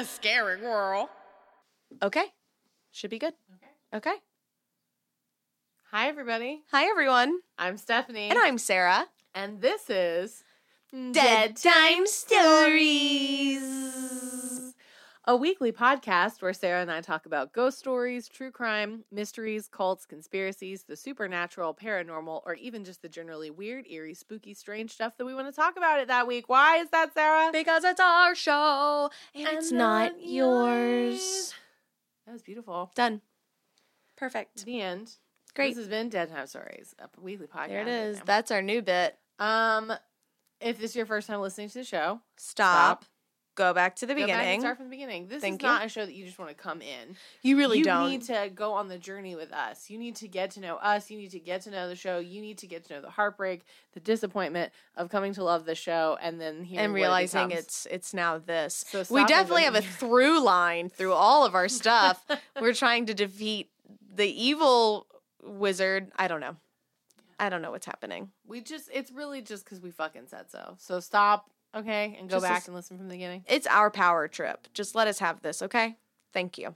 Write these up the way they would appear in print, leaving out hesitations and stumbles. a scary world. Okay. Should be good. Okay. Hi, everybody. Hi, everyone. I'm Stephanie. And I'm Sarah. And this is Dead Time Stories, a weekly podcast where Sarah and I talk about ghost stories, true crime, mysteries, cults, conspiracies, the supernatural, paranormal, or even just the generally weird, eerie, spooky, strange stuff that we want to talk about it that week. Why is that, Sarah? Because it's our show and it's not yours. That was beautiful. Done. Perfect. The end. Great. This has been Dead Time Stories, a weekly podcast. There it is. Right, that's our new bit. If this is your first time listening to the show, stop. Go back to the beginning. Go back and start from the beginning. This is not a show that you just want to come in. You don't. You need to go on the journey with us. You need to get to know us. You need to get to know the show. You need to get to know the heartbreak, the disappointment of coming to love the show, and then hearing and realizing it's now this. So we definitely have a through line through all of our stuff. We're trying to defeat the evil wizard. I don't know what's happening. It's really just because we fucking said so. So stop, okay, and go back and listen from the beginning. It's our power trip. Just let us have this, okay? Thank you.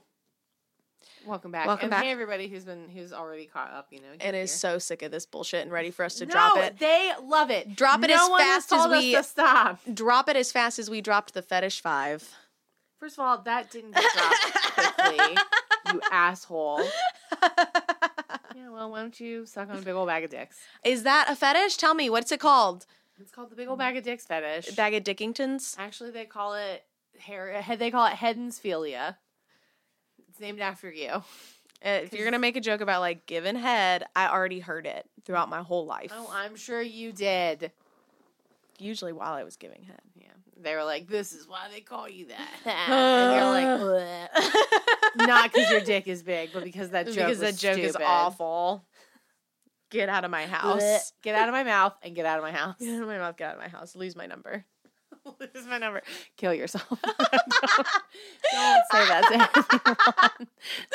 Welcome back. Hey, everybody who's already caught up, It is so sick of this bullshit and ready for us to drop it. They love it. Drop it as fast as we stop. Drop it as fast as we dropped the Fetish 5. First of all, that didn't get dropped quickly, you asshole. Yeah, well, why don't you suck on a big old bag of dicks? Is that a fetish? Tell me, what's it called? It's called the big old bag of dicks fetish. Bag of Dickingtons? Actually, they call it hedensphilia. It's named after you. If you're gonna make a joke about like giving head, I already heard it throughout my whole life. Oh, I'm sure you did. Usually, while I was giving head, yeah, they were like, "This is why they call you that," and they were like, bleh. Not because your dick is big, but because that joke is awful. Get out of my house. Get out of my mouth and get out of my house. Get out of my mouth, get out of my house. Lose my number. Lose my number. Kill yourself. Don't say that to anyone.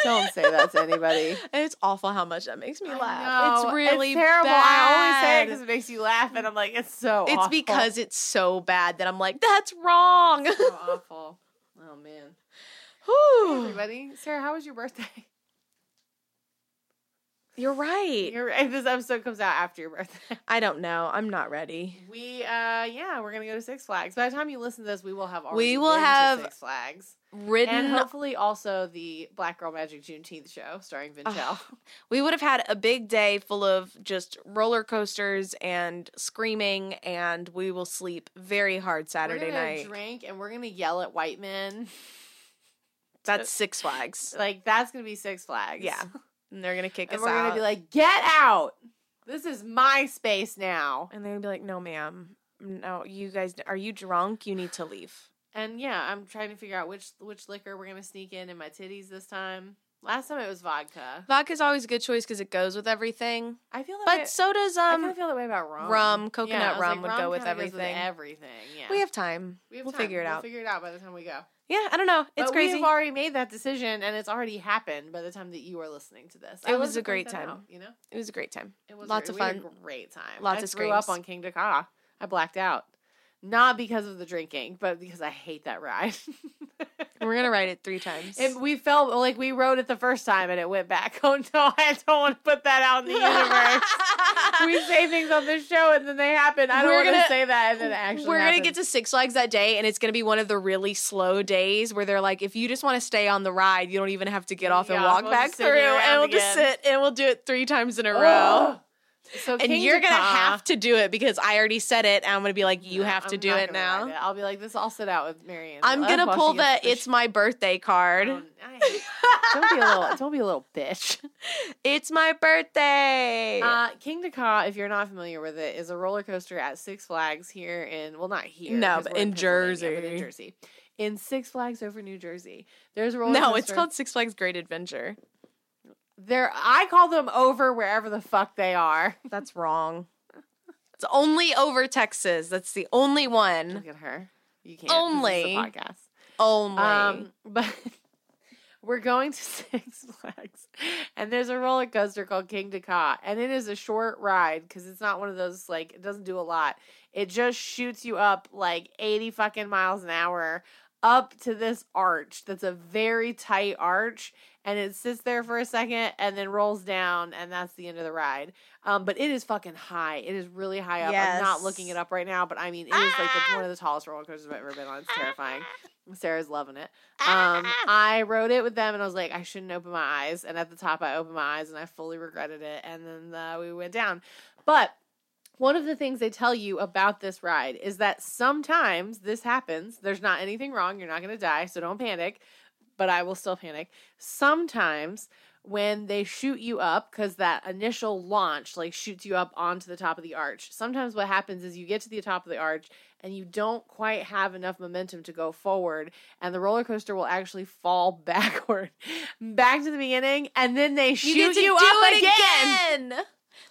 Don't say that to anybody. It's awful how much that makes me laugh. It's really terrible. Bad. I always say it because it makes you laugh, and I'm like, it's so awful. It's because it's so bad that I'm like, that's wrong. It's so awful. Oh, man. Hey, everybody. Sarah, how was your birthday? You're right. This episode comes out after your birthday. I don't know. I'm not ready. We're going to go to Six Flags. By the time you listen to this, we will have Six Flags. And hopefully also the Black Girl Magic Juneteenth show starring Vinchelle. We would have had a big day full of just roller coasters and screaming, and we will sleep very hard Saturday night. We're going to drink, and we're going to yell at white men. That's Six Flags. Like, that's going to be Six Flags. Yeah. And they're going to kick us out. And we're going to be like, get out. This is my space now. And they're going to be like, no, ma'am. No, you guys, are you drunk? You need to leave. And, yeah, I'm trying to figure out which liquor we're going to sneak in my titties this time. Last time it was vodka. Vodka's always a good choice because it goes with everything. I feel that way about rum. Coconut rum would go with everything. Yeah. We have time. We'll figure it out by the time we go. Yeah, I don't know. It's crazy. We've already made that decision, and it's already happened by the time that you are listening to this. It was a great time. It was lots of fun. Great time. Lots of screams. I grew up on Kingda Ka. I blacked out, not because of the drinking, but because I hate that ride. We're gonna ride it 3 times. And we felt like we rode it the first time, and it went back. Oh no, I don't want to put that out in the universe. We say things on this show, and then they happen. I don't want to say that, and then it actually. We're gonna get to Six Flags that day, and it's gonna be one of the really slow days where they're like, if you just want to stay on the ride, you don't even have to get off and walk back through, and we'll just sit, and we'll do it 3 times in a row. So and you're going to have to do it because I already said it. And I'm going to be like, you have to do it now. I'll be like, I'll sit out with Marianne. I'm going to pull the it's my birthday card. Don't be a little bitch. It's my birthday. Kingda Ka, if you're not familiar with it, is a roller coaster at Six Flags in Jersey. In Six Flags over New Jersey. There's a roller coaster. No, it's called Six Flags Great Adventure. I call them over wherever the fuck they are. That's wrong. It's only over Texas. That's the only one. Look at her. You can't. Only. This is a podcast. Only. But we're going to Six Flags. And there's a roller coaster called Kingda Ka. And it is a short ride because it's not one of those, like, it doesn't do a lot. It just shoots you up, like, 80 fucking miles an hour up to this arch that's a very tight arch, and it sits there for a second and then rolls down, and that's the end of the ride. But it is fucking high. It is really high up. Yes. I'm not looking it up right now, but I mean, it is like one of the tallest roller coasters I've ever been on. It's terrifying. Sarah's loving it. I rode it with them, and I was like, I shouldn't open my eyes. And at the top, I opened my eyes, and I fully regretted it. And then we went down. But one of the things they tell you about this ride is that sometimes this happens. There's not anything wrong. You're not going to die, so don't panic. But I will still panic. Sometimes when they shoot you up, because that initial launch like shoots you up onto the top of the arch, sometimes what happens is you get to the top of the arch and you don't quite have enough momentum to go forward, and the roller coaster will actually fall backward, back to the beginning, and then they shoot you up again.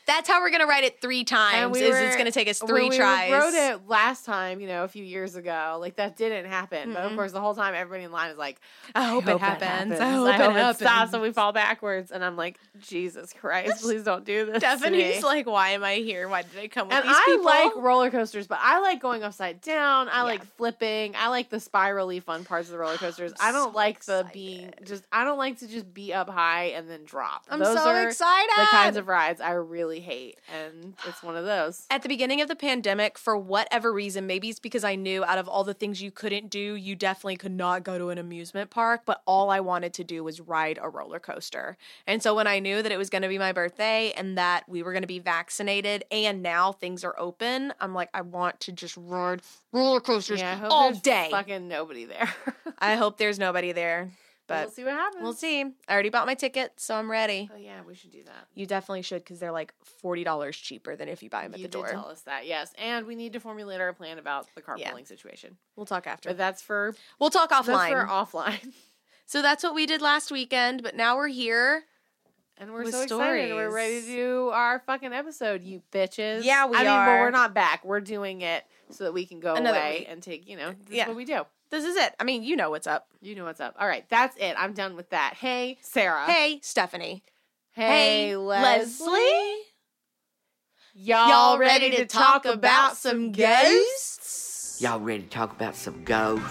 That's how we're going to ride it three times, it's going to take us three tries. We rode it last time, a few years ago. Like, that didn't happen. Mm-mm. But, of course, the whole time everybody in line is like, I hope it happens. I hope it stops and we fall backwards. And I'm like, Jesus Christ, please don't do this. Stephanie's like, why am I here? Why did I come with these people? I like roller coasters, but I like going upside down. I like flipping. I like the spirally fun parts of the roller coasters. I don't I don't like to just be up high and then drop. Those are the kinds of rides I really hate, and it's one of those. At the beginning of the pandemic, for whatever reason, maybe it's because I knew out of all the things you couldn't do, you definitely could not go to an amusement park, but all I wanted to do was ride a roller coaster. And so when I knew that it was going to be my birthday and that we were going to be vaccinated and now things are open, I'm like, I want to just ride roller coasters all day. Fucking nobody there. I hope there's nobody there. But we'll see what happens. We'll see. I already bought my ticket, so I'm ready. Oh, yeah, we should do that. You definitely should, because they're like $40 cheaper than if you buy them at the door. You did tell us that, yes. And we need to formulate our plan about the carpooling situation. We'll talk after. But we'll talk offline. That's for offline. So that's what we did last weekend, but now we're here. And we're so excited. We're ready to do our fucking episode, you bitches. Yeah, we are. But we're not back. We're doing it so that we can go away and take, this is what we do. This is it. I mean, you know what's up. You know what's up. All right, that's it. I'm done with that. Hey, Sarah. Hey, Stephanie. Hey, Leslie. Y'all ready to talk about some ghosts? Y'all ready to talk about some ghosts?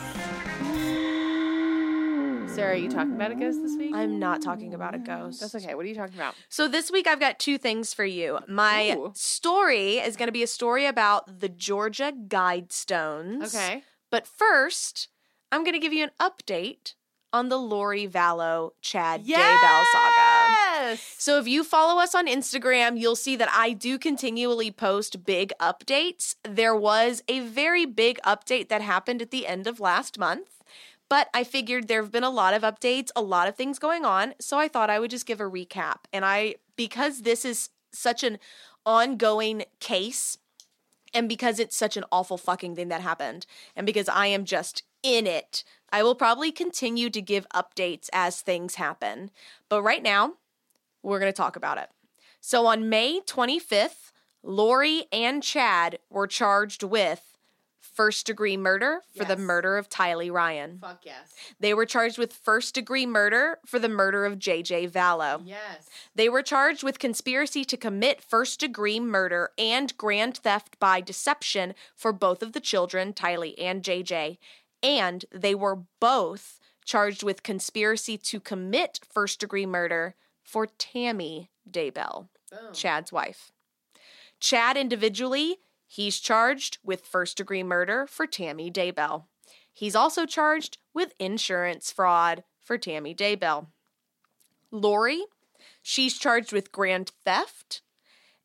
Sarah, are you talking about a ghost this week? I'm not talking about a ghost. That's okay. What are you talking about? So this week I've got two things for you. My story is going to be a story about the Georgia Guidestones. Okay. But first, I'm going to give you an update on the Lori Vallow, Chad Daybell saga. Yes! So if you follow us on Instagram, you'll see that I do continually post big updates. There was a very big update that happened at the end of last month. But I figured there have been a lot of updates, a lot of things going on. So I thought I would just give a recap. And because this is such an ongoing case, and because it's such an awful fucking thing that happened, and because I am just in it, I will probably continue to give updates as things happen. But right now, we're going to talk about it. So on May 25th, Lori and Chad were charged with first-degree murder for the murder of Tylee Ryan. Fuck yes. They were charged with first-degree murder for the murder of J.J. Vallow. Yes. They were charged with conspiracy to commit first-degree murder and grand theft by deception for both of the children, Tylee and J.J., and they were both charged with conspiracy to commit first-degree murder for Tammy Daybell, Chad's wife. Chad individually, he's charged with first-degree murder for Tammy Daybell. He's also charged with insurance fraud for Tammy Daybell. Lori, she's charged with grand theft.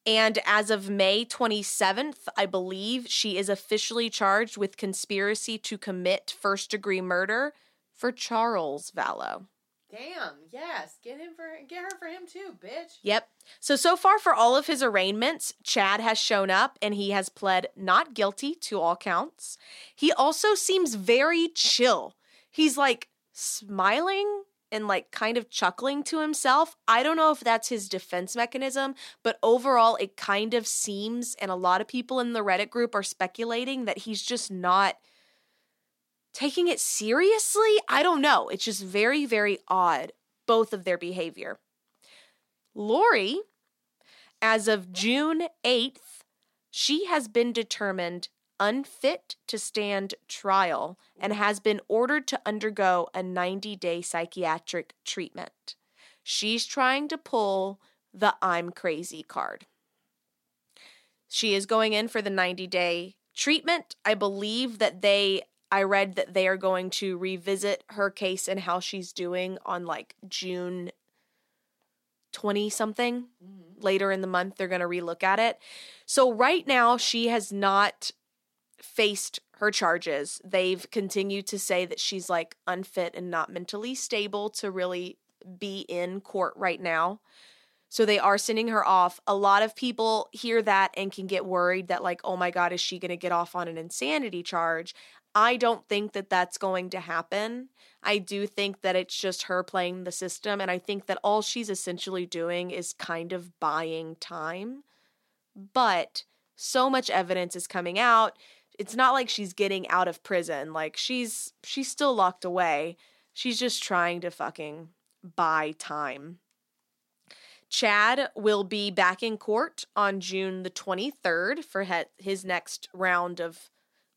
And as of May 27th, I believe she is officially charged with conspiracy to commit first-degree murder for Charles Vallow. Damn, yes. Get her for him too, bitch. Yep. So far for all of his arraignments, Chad has shown up and he has pled not guilty to all counts. He also seems very chill. He's like smiling and like kind of chuckling to himself. I don't know if that's his defense mechanism, but overall it kind of seems, and a lot of people in the Reddit group are speculating, that he's just not taking it seriously? I don't know. It's just very, very odd, both of their behavior. Lori, as of June 8th, she has been determined unfit to stand trial and has been ordered to undergo a 90-day psychiatric treatment. She's trying to pull the I'm crazy card. She is going in for the 90-day treatment. I believe that I read that they are going to revisit her case and how she's doing on like June 20-something. Mm-hmm. Later in the month, they're going to relook at it. So right now, she has not faced her charges. They've continued to say that she's like unfit and not mentally stable to really be in court right now. So they are sending her off. A lot of people hear that and can get worried that like, oh my God, is she going to get off on an insanity charge? I don't think that that's going to happen. I do think that it's just her playing the system. And I think that all she's essentially doing is kind of buying time. But so much evidence is coming out. It's not like she's getting out of prison. Like she's still locked away. She's just trying to fucking buy time. Chad will be back in court on June the 23rd for his next round of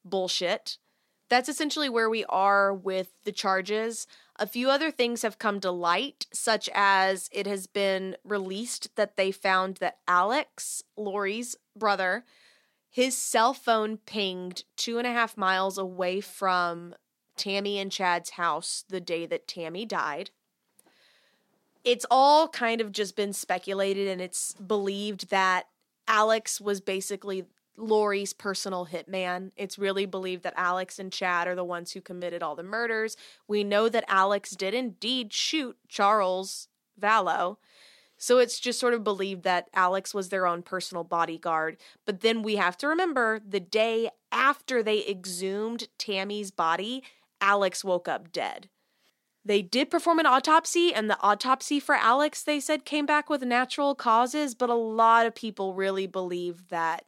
bullshit. That's essentially where we are with the charges. A few other things have come to light, such as it has been released that they found that Alex, Lori's brother, his cell phone pinged 2.5 miles away from Tammy and Chad's house the day that Tammy died. It's all kind of just been speculated, and it's believed that Alex was basically Lori's personal hitman. It's really believed that Alex and Chad are the ones who committed all the murders. We know that Alex did indeed shoot Charles Vallow. So it's just sort of believed that Alex was their own personal bodyguard. But then we have to remember the day after they exhumed Tammy's body, Alex woke up dead. They did perform an autopsy, and the autopsy for Alex, they said, came back with natural causes, but a lot of people really believe that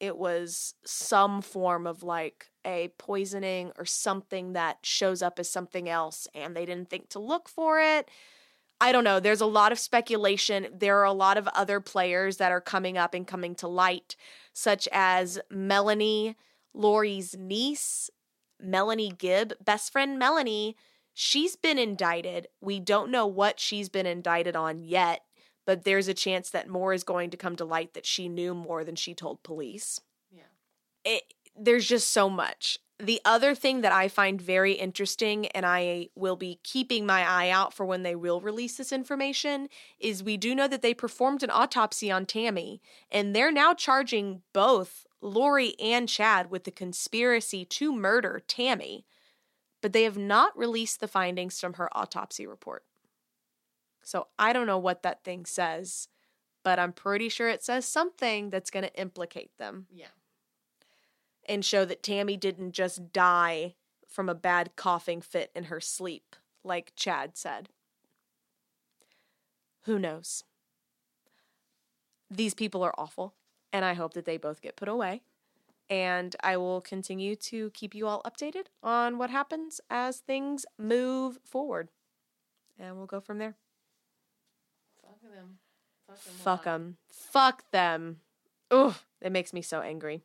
it was some form of like a poisoning or something that shows up as something else, and they didn't think to look for it. I don't know. There's a lot of speculation. There are a lot of other players that are coming up and coming to light, such as Melanie, Lori's niece, Melanie Gibb, best friend Melanie. She's been indicted. We don't know what she's been indicted on yet, but there's a chance that more is going to come to light that she knew more than she told police. Yeah. There's just so much. The other thing that I find very interesting, and I will be keeping my eye out for when they will release this information, is we do know that they performed an autopsy on Tammy, and they're now charging both Lori and Chad with the conspiracy to murder Tammy. But they have not released the findings from her autopsy report. So I don't know what that thing says, but I'm pretty sure it says something that's going to implicate them. Yeah. And show that Tammy didn't just die from a bad coughing fit in her sleep, like Chad said. Who knows? These people are awful, and I hope that they both get put away. And I will continue to keep you all updated on what happens as things move forward. And we'll go from there. Fuck them. Fuck them. Fuck them. Ugh, it makes me so angry.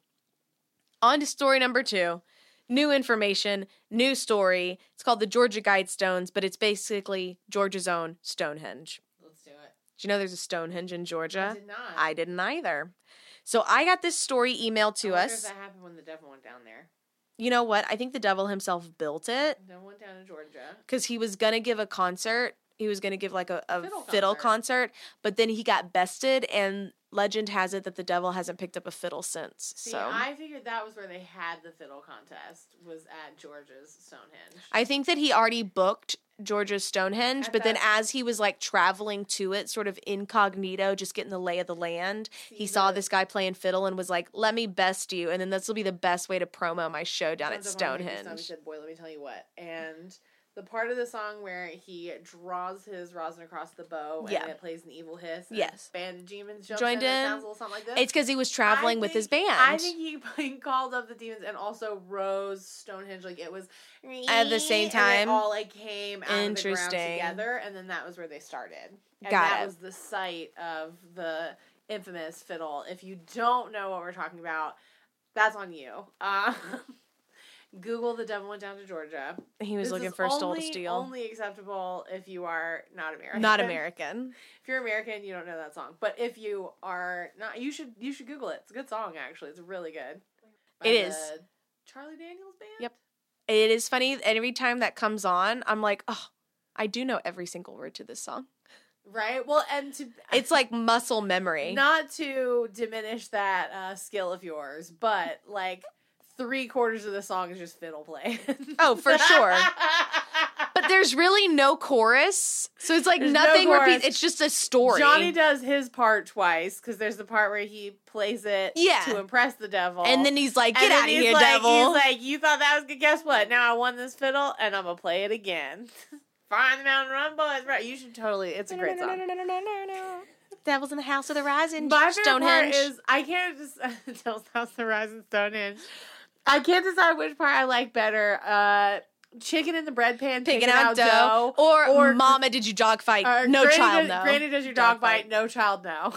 On to story number 2. New information, new story. It's called the Georgia Guidestones, but it's basically Georgia's own Stonehenge. Let's do it. Do you know there's a Stonehenge in Georgia? I did not. I didn't either. So I got this story emailed to us. That happened when the devil went down there. You know what? I think the devil himself built it. The devil went down to Georgia. Because he was going to give a concert. He was going to give like a fiddle concert. But then he got bested, and legend has it that the devil hasn't picked up a fiddle since. See, so I figured that was where they had the fiddle contest, was at Georgia's Stonehenge. I think that he already booked Georgia's Stonehenge, but then as he was like traveling to it, sort of incognito, just getting the lay of the land, he saw this guy playing fiddle and was like, let me best you, and then this will be the best way to promo my show down at Stonehenge. He said, boy, let me tell you what. And the part of the song where he draws his rosin across the bow and it plays an evil hiss. Yes. Band demons joined in. It sounds a little something like this. It's because he was traveling with his band. I think he called up the demons and also rose Stonehenge. Like it was at the same time. And it all like came out of the ground together. And then that was where they started. And that was the site of the infamous fiddle. If you don't know what we're talking about, That's on you. Google The Devil Went Down to Georgia. He was looking for a stole to steal. Only acceptable if you are not American. Not American. If you're American, you don't know that song. But if you are not, you should Google it. It's a good song, actually. It's really good. It is. Charlie Daniels Band? Yep. It is funny. Every time that comes on, I'm like, oh, I do know every single word to this song. Right? Well, it's like muscle memory. Not to diminish that skill of yours, but like... 3/4 of the song is just fiddle play. Oh, for sure. But there's really no chorus. So it's like there's nothing no repeats. It's just a story. Johnny does his part twice because there's the part where he plays it to impress the devil. And then he's like, get out of here, devil. He's like, you thought that was good? Guess what? Now I won this fiddle and I'm going to play it again. Find the mountain, run, boys. Right. You should totally. It's a great song. Devil's in the House of the Rising. My Stonehenge. Part is, I can't just. Devil's House of the Rising, Stonehenge. I can't decide which part I like better. Chicken in the bread pan, picking out dough. Or Mama, did you dog fight? No Granny child, no. Granny, does your dog bite? No child, no.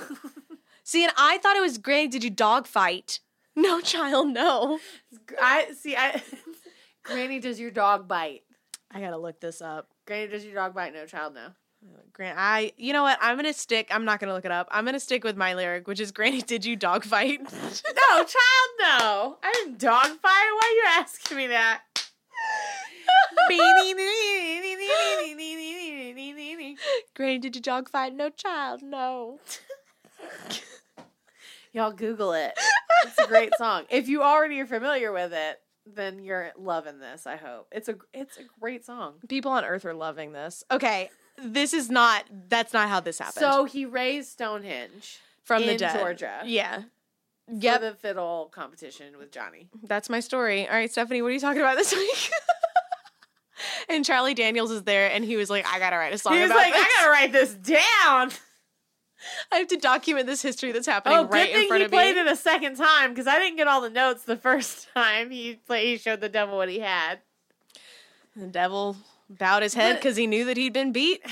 See, and I thought it was Granny, did you dog fight? No child, no. Granny, does your dog bite? I gotta look this up. Granny, does your dog bite? No child, no. You know what? I'm not gonna look it up. I'm gonna stick with my lyric, which is Granny, did you dog fight? No, child, no. I didn't dog fight. Why are you asking me that? Granny, did you dog fight? No, child, no. Y'all Google it. It's a great song. If you already are familiar with it, then you're loving this, I hope. It's a great song. People on Earth are loving this. Okay. That's not how this happened. So he raised Stonehenge from the dead. In Georgia. Yeah. Yep. For the fiddle competition with Johnny. That's my story. All right, Stephanie, what are you talking about this week? And Charlie Daniels is there, and he was like, I gotta write a song about this. He was like, I gotta write this down. I have to document this history that's happening right in front of me. Oh, good thing he played it a second time, because I didn't get all the notes the first time. He showed the devil what he had. The devil... bowed his head because he knew that he'd been beat.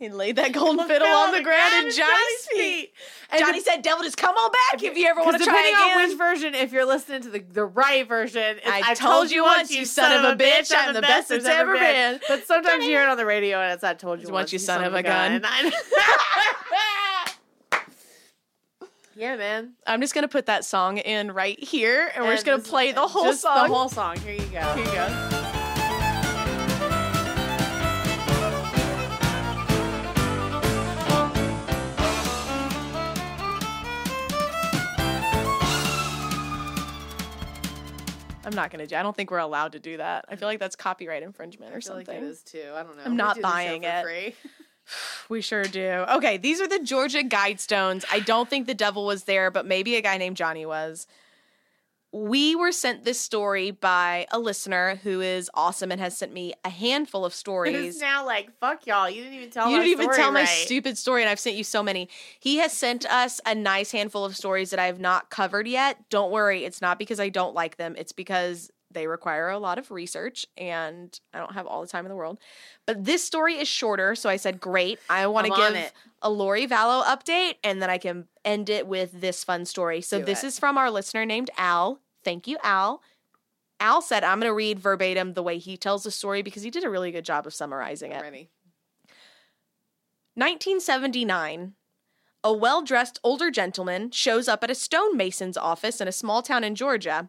He laid that golden fiddle on the ground at Johnny's feet. And Johnny said, devil, just come on back if you ever want to try again. Depending on which version, if you're listening to the right version, I told you once, you son of a bitch, I'm the best it's ever been. But sometimes you hear it on the radio and it's I told you once, you son of a gun. Yeah, man. I'm just going to put that song in right here and we're just going to play the whole song. The whole song. Here you go. Here you go. I'm not going to. I don't think we're allowed to do that. I feel like that's copyright infringement or something. I feel like it is too. I don't know. I'm not buying it. Free. We sure do. Okay, these are the Georgia Guidestones. I don't think the devil was there, but maybe a guy named Johnny was. We were sent this story by a listener who is awesome and has sent me a handful of stories. It is now like, fuck y'all, you didn't even tell my story. You didn't even tell my stupid story, and I've sent you so many. He has sent us a nice handful of stories that I have not covered yet. Don't worry, it's not because I don't like them. It's because they require a lot of research, and I don't have all the time in the world. But this story is shorter, so I said, great, I want to give a Lori Vallow update, and then I can end it with this fun story. So this is from our listener named Al. Thank you, Al. Al said, I'm going to read verbatim the way he tells the story because he did a really good job of summarizing it. Ready. 1979, a well-dressed older gentleman shows up at a stonemason's office in a small town in Georgia.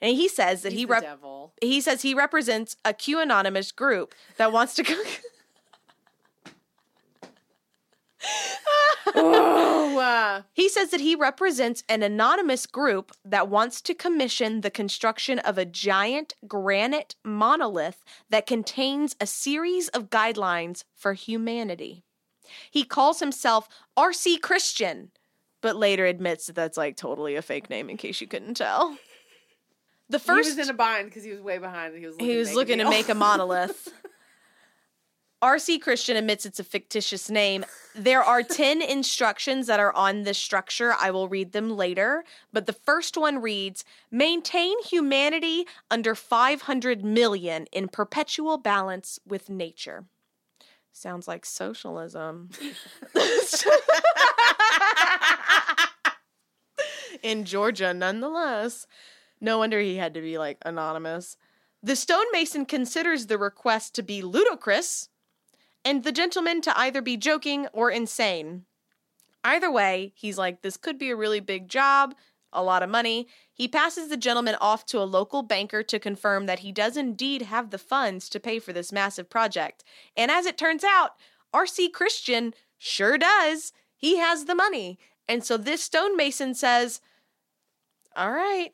And he says that he says he represents a QAnonymous group that wants to go. He says that he represents an anonymous group that wants to commission the construction of a giant granite monolith that contains a series of guidelines for humanity. He calls himself R.C. Christian, but later admits that that's like totally a fake name in case you couldn't tell. He was in a bind because he was way behind. He was looking to make a monolith. R.C. Christian admits it's a fictitious name. There are 10 instructions that are on this structure. I will read them later. But the first one reads, maintain humanity under 500 million in perpetual balance with nature. Sounds like socialism. in Georgia, nonetheless. No wonder he had to be, like, anonymous. The stonemason considers the request to be ludicrous and the gentleman to either be joking or insane. Either way, he's like, this could be a really big job, a lot of money. He passes the gentleman off to a local banker to confirm that he does indeed have the funds to pay for this massive project. And as it turns out, R.C. Christian sure does. He has the money. And so this stonemason says, all right.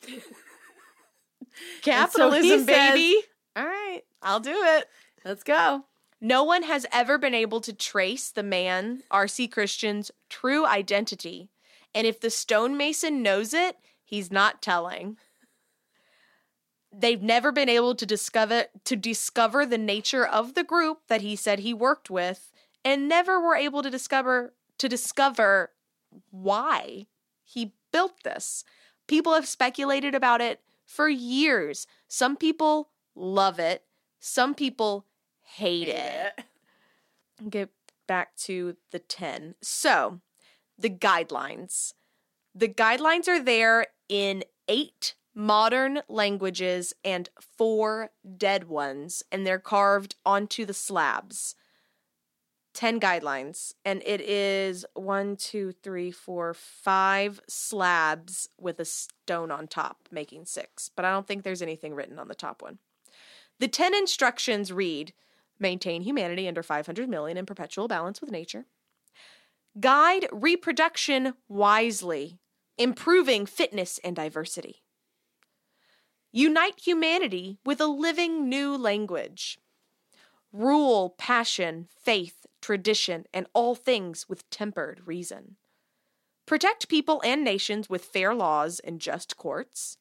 Capitalism, so baby. Says, all right, I'll do it. Let's go. No one has ever been able to trace the man, R.C. Christian's, true identity. And if the stonemason knows it, he's not telling. They've never been able to discover the nature of the group that he said he worked with, and never were able to discover why he built this. People have speculated about it for years. Some people love it. Some people hate it. Get back to the 10. So, the guidelines. The guidelines are there in 8 modern languages and 4 dead ones, and they're carved onto the slabs. 10 guidelines, and it is 5 slabs with a stone on top, making 6. But I don't think there's anything written on the top one. The 10 instructions read, maintain humanity under 500 million in perpetual balance with nature. Guide reproduction wisely, improving fitness and diversity. Unite humanity with a living new language. Rule passion, faith, tradition, and all things with tempered reason. Protect people and nations with fair laws and just courts.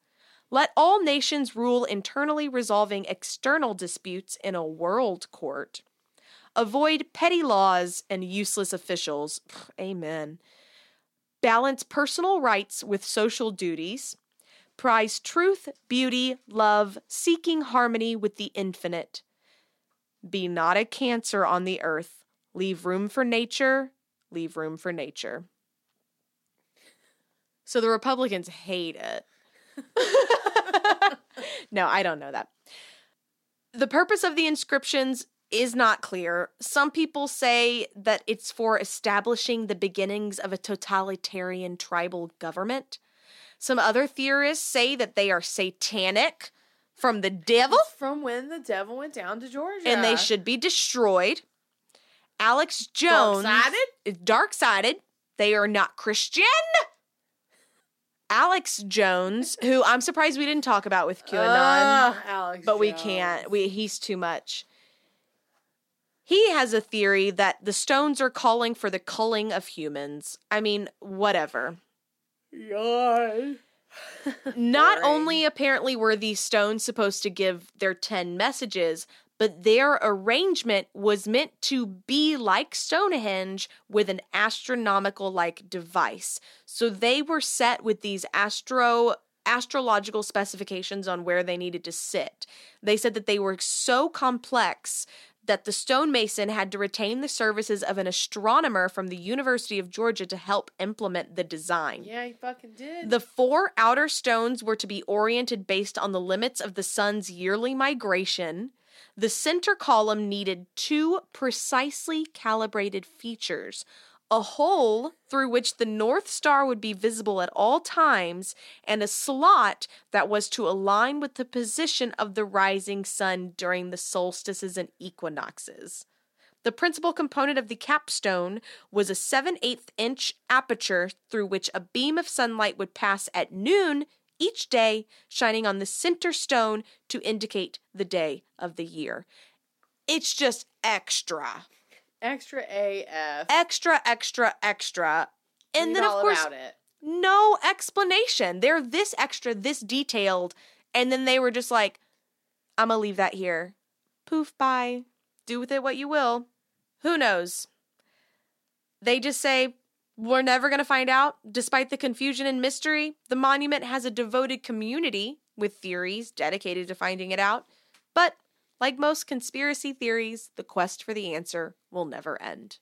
Let all nations rule internally, resolving external disputes in a world court. Avoid petty laws and useless officials. Amen. Balance personal rights with social duties. Prize truth, beauty, love, seeking harmony with the infinite. Be not a cancer on the earth. Leave room for nature. Leave room for nature. So the Republicans hate it. No, I don't know that. The purpose of the inscriptions is not clear. Some people say that it's for establishing the beginnings of a totalitarian tribal government. Some other theorists say that they are satanic. From the devil? It's from when the devil went down to Georgia. And they should be destroyed. Alex Jones. Dark-sided? Is dark-sided. They are not Christian. Alex Jones, who I'm surprised we didn't talk about with QAnon. We can't. He's too much. He has a theory that the stones are calling for the culling of humans. I mean, whatever. Yay. Not only apparently were these stones supposed to give their 10 messages, but their arrangement was meant to be like Stonehenge with an astronomical-like device. So they were set with these astrological specifications on where they needed to sit. They said that they were so complex that the stonemason had to retain the services of an astronomer from the University of Georgia to help implement the design. Yeah, he fucking did. The 4 outer stones were to be oriented based on the limits of the sun's yearly migration. The center column needed 2 precisely calibrated features, a hole through which the North Star would be visible at all times, and a slot that was to align with the position of the rising sun during the solstices and equinoxes. The principal component of the capstone was a 7/8 inch aperture through which a beam of sunlight would pass at noon each day, shining on the center stone to indicate the day of the year. It's just extra. Extra AF. Extra, extra, extra. And read then, of course, no explanation. They're this extra, this detailed. And then they were just like, I'm going to leave that here. Poof, bye. Do with it what you will. Who knows? They just say, we're never going to find out. Despite the confusion and mystery, the monument has a devoted community with theories dedicated to finding it out. But like most conspiracy theories, the quest for the answer will never end.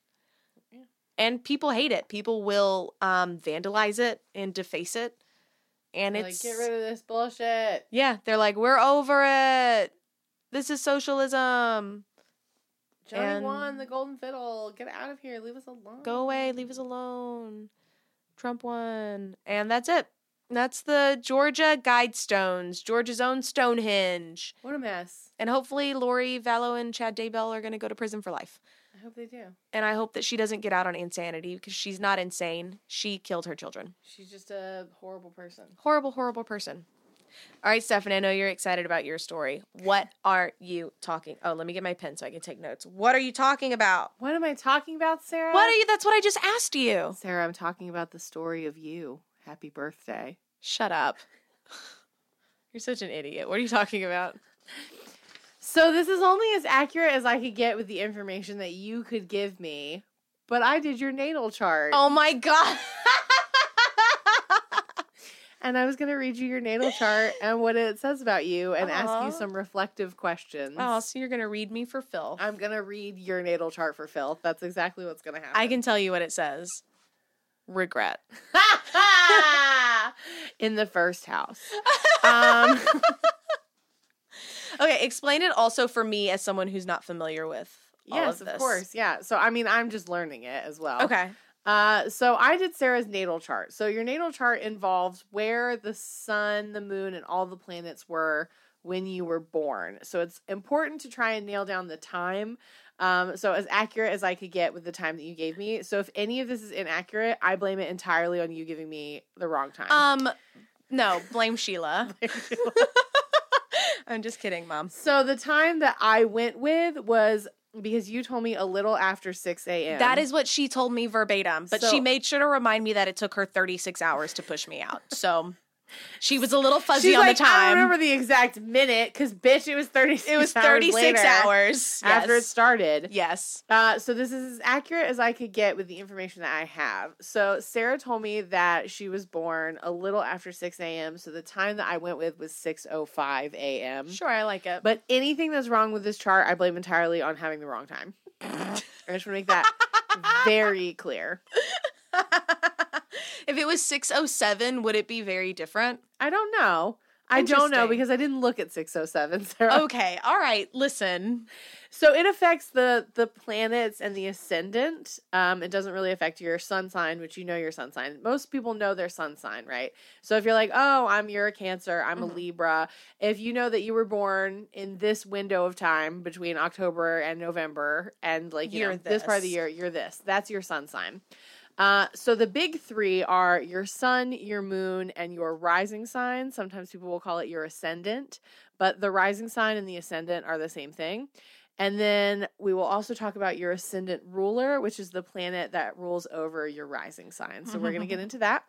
Yeah. And people hate it. People will vandalize it and deface it. And they're it's like, get rid of this bullshit. Yeah, they're like, we're over it. This is socialism. Johnny won the golden fiddle. Get out of here. Leave us alone. Go away. Leave us alone. Trump won. And that's it. That's the Georgia Guidestones, Georgia's own Stonehenge. What a mess. And hopefully Lori Vallow and Chad Daybell are going to go to prison for life. I hope they do. And I hope that she doesn't get out on insanity, because she's not insane. She killed her children. She's just a horrible person. Horrible, horrible person. All right, Stephanie, I know you're excited about your story. What are you talking? Oh, let me get my pen so I can take notes. What are you talking about? What am I talking about, Sarah? What are you? That's what I just asked you. Sarah, I'm talking about the story of you. Happy birthday. Shut up. You're such an idiot. What are you talking about? So this is only as accurate as I could get with the information that you could give me, but I did your natal chart. Oh, my God. And I was going to read you your natal chart and what it says about you and ask you some reflective questions. Oh, so you're going to read me for filth. I'm going to read your natal chart for filth. That's exactly what's going to happen. I can tell you what it says. Regret. In the first house. Okay, explain it also for me as someone who's not familiar with all of this. Yes, of course, yeah. So, I mean, I'm just learning it as well. Okay. So I did Sarah's natal chart. So your natal chart involves where the sun, the moon, and all the planets were when you were born. So it's important to try and nail down the time. So as accurate as I could get with the time that you gave me. So if any of this is inaccurate, I blame it entirely on you giving me the wrong time. No, blame Sheila. Blame Sheila. I'm just kidding, Mom. So the time that I went with was because you told me a little after 6 a.m. That is what she told me verbatim. But she made sure to remind me that it took her 36 hours to push me out. So she was a little fuzzy on the time. I don't remember the exact minute because, bitch, it was 36 hours. It was 36 hours after it started. Yes. So this is as accurate as I could get with the information that I have. So Sarah told me that she was born a little after 6 a.m. So the time that I went with was 6:05 a.m. Sure, I like it. But anything that's wrong with this chart, I blame entirely on having the wrong time. I just want to make that very clear. If it was 6:07, would it be very different? I don't know. I don't know because I didn't look at 6:07, Sarah. Okay. All right. Listen. So it affects the planets and the ascendant. It doesn't really affect your sun sign, which you know your sun sign. Most people know their sun sign, right? So if you're like, oh, you're a Cancer, I'm a Libra. If you know that you were born in this window of time between October and November and like you know, this part of the year, you're this. That's your sun sign. So the big three are your sun, your moon, and your rising sign. Sometimes people will call it your ascendant, but the rising sign and the ascendant are the same thing. And then we will also talk about your ascendant ruler, which is the planet that rules over your rising sign. So we're going to get into that.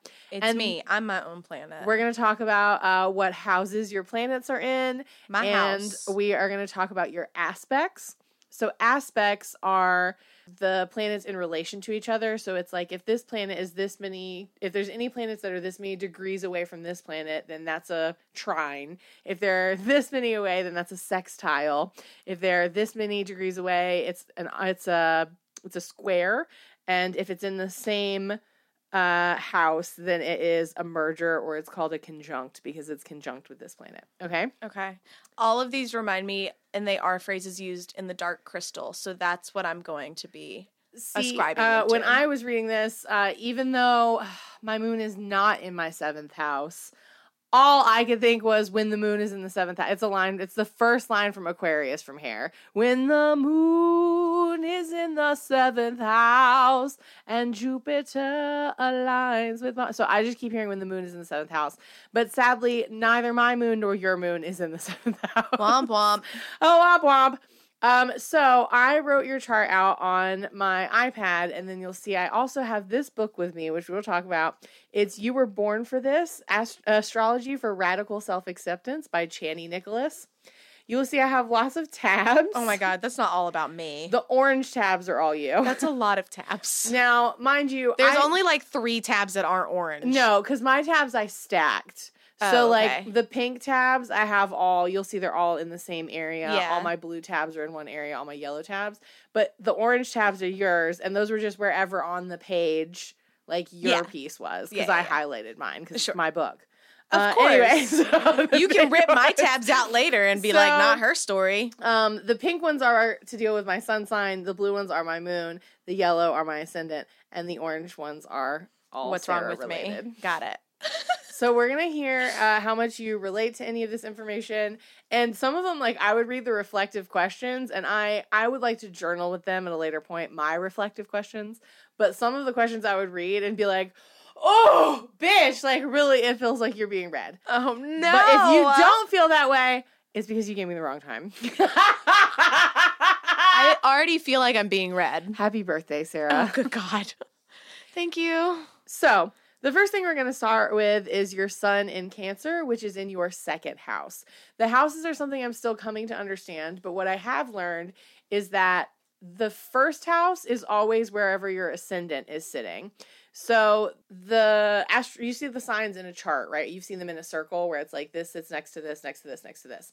Me. I'm my own planet. We're going to talk about what houses your planets are in. My house. And we are going to talk about your aspects. So aspects are the planets in relation to each other. So it's like if this planet is this many, if there's any planets that are this many degrees away from this planet, then that's a trine. If they're this many away, then that's a sextile. If they're this many degrees away, it's a square. And if it's in the same house, then it is a merger, or it's called a conjunct because it's conjunct with this planet. Okay? Okay. All of these remind me, and they are phrases used in the Dark Crystal, so that's what I'm going to be ascribing to. When I was reading this, even though my moon is not in my seventh house, all I could think was when the moon is in the seventh house. It's a line. It's the first line from Aquarius from Hair. When the moon is in the seventh house and Jupiter aligns with my. So I just keep hearing when the moon is in the seventh house. But sadly, neither my moon nor your moon is in the seventh house. Womp womp. Oh, womp womp. So I wrote your chart out on my iPad, and then you'll see I also have this book with me, which we'll talk about. It's You Were Born for This, Astrology for Radical Self-Acceptance by Chani Nicholas. You'll see I have lots of tabs. Oh, my God. That's not all about me. The orange tabs are all you. That's a lot of tabs. Now, mind you, there's only like 3 tabs that aren't orange. No, because my tabs I stacked. So, the pink tabs, I have all. You'll see they're all in the same area. Yeah. All my blue tabs are in one area. All my yellow tabs. But the orange tabs are yours. And those were just wherever on the page, your piece was. Because I highlighted mine because it's my book. Of course. Anyway, so you can rip my tabs out later and be so, like, not her story. The pink ones are to deal with my sun sign. The blue ones are my moon. The yellow are my ascendant. And the orange ones are all what's Sarah wrong with related. Me. Got it. So we're going to hear how much you relate to any of this information. And some of them, like, I would read the reflective questions, and I would like to journal with them at a later point, my reflective questions. But some of the questions I would read and be like, oh, bitch, like, really, it feels like you're being read. Oh, no. But if you don't feel that way, it's because you gave me the wrong time. I already feel like I'm being read. Happy birthday, Sarah. Oh, good God. Thank you. So the first thing we're going to start with is your sun in Cancer, which is in your second house. The houses are something I'm still coming to understand, but what I have learned is that the first house is always wherever your ascendant is sitting. So you see the signs in a chart, right? You've seen them in a circle where it's like this sits next to this, next to this, next to this.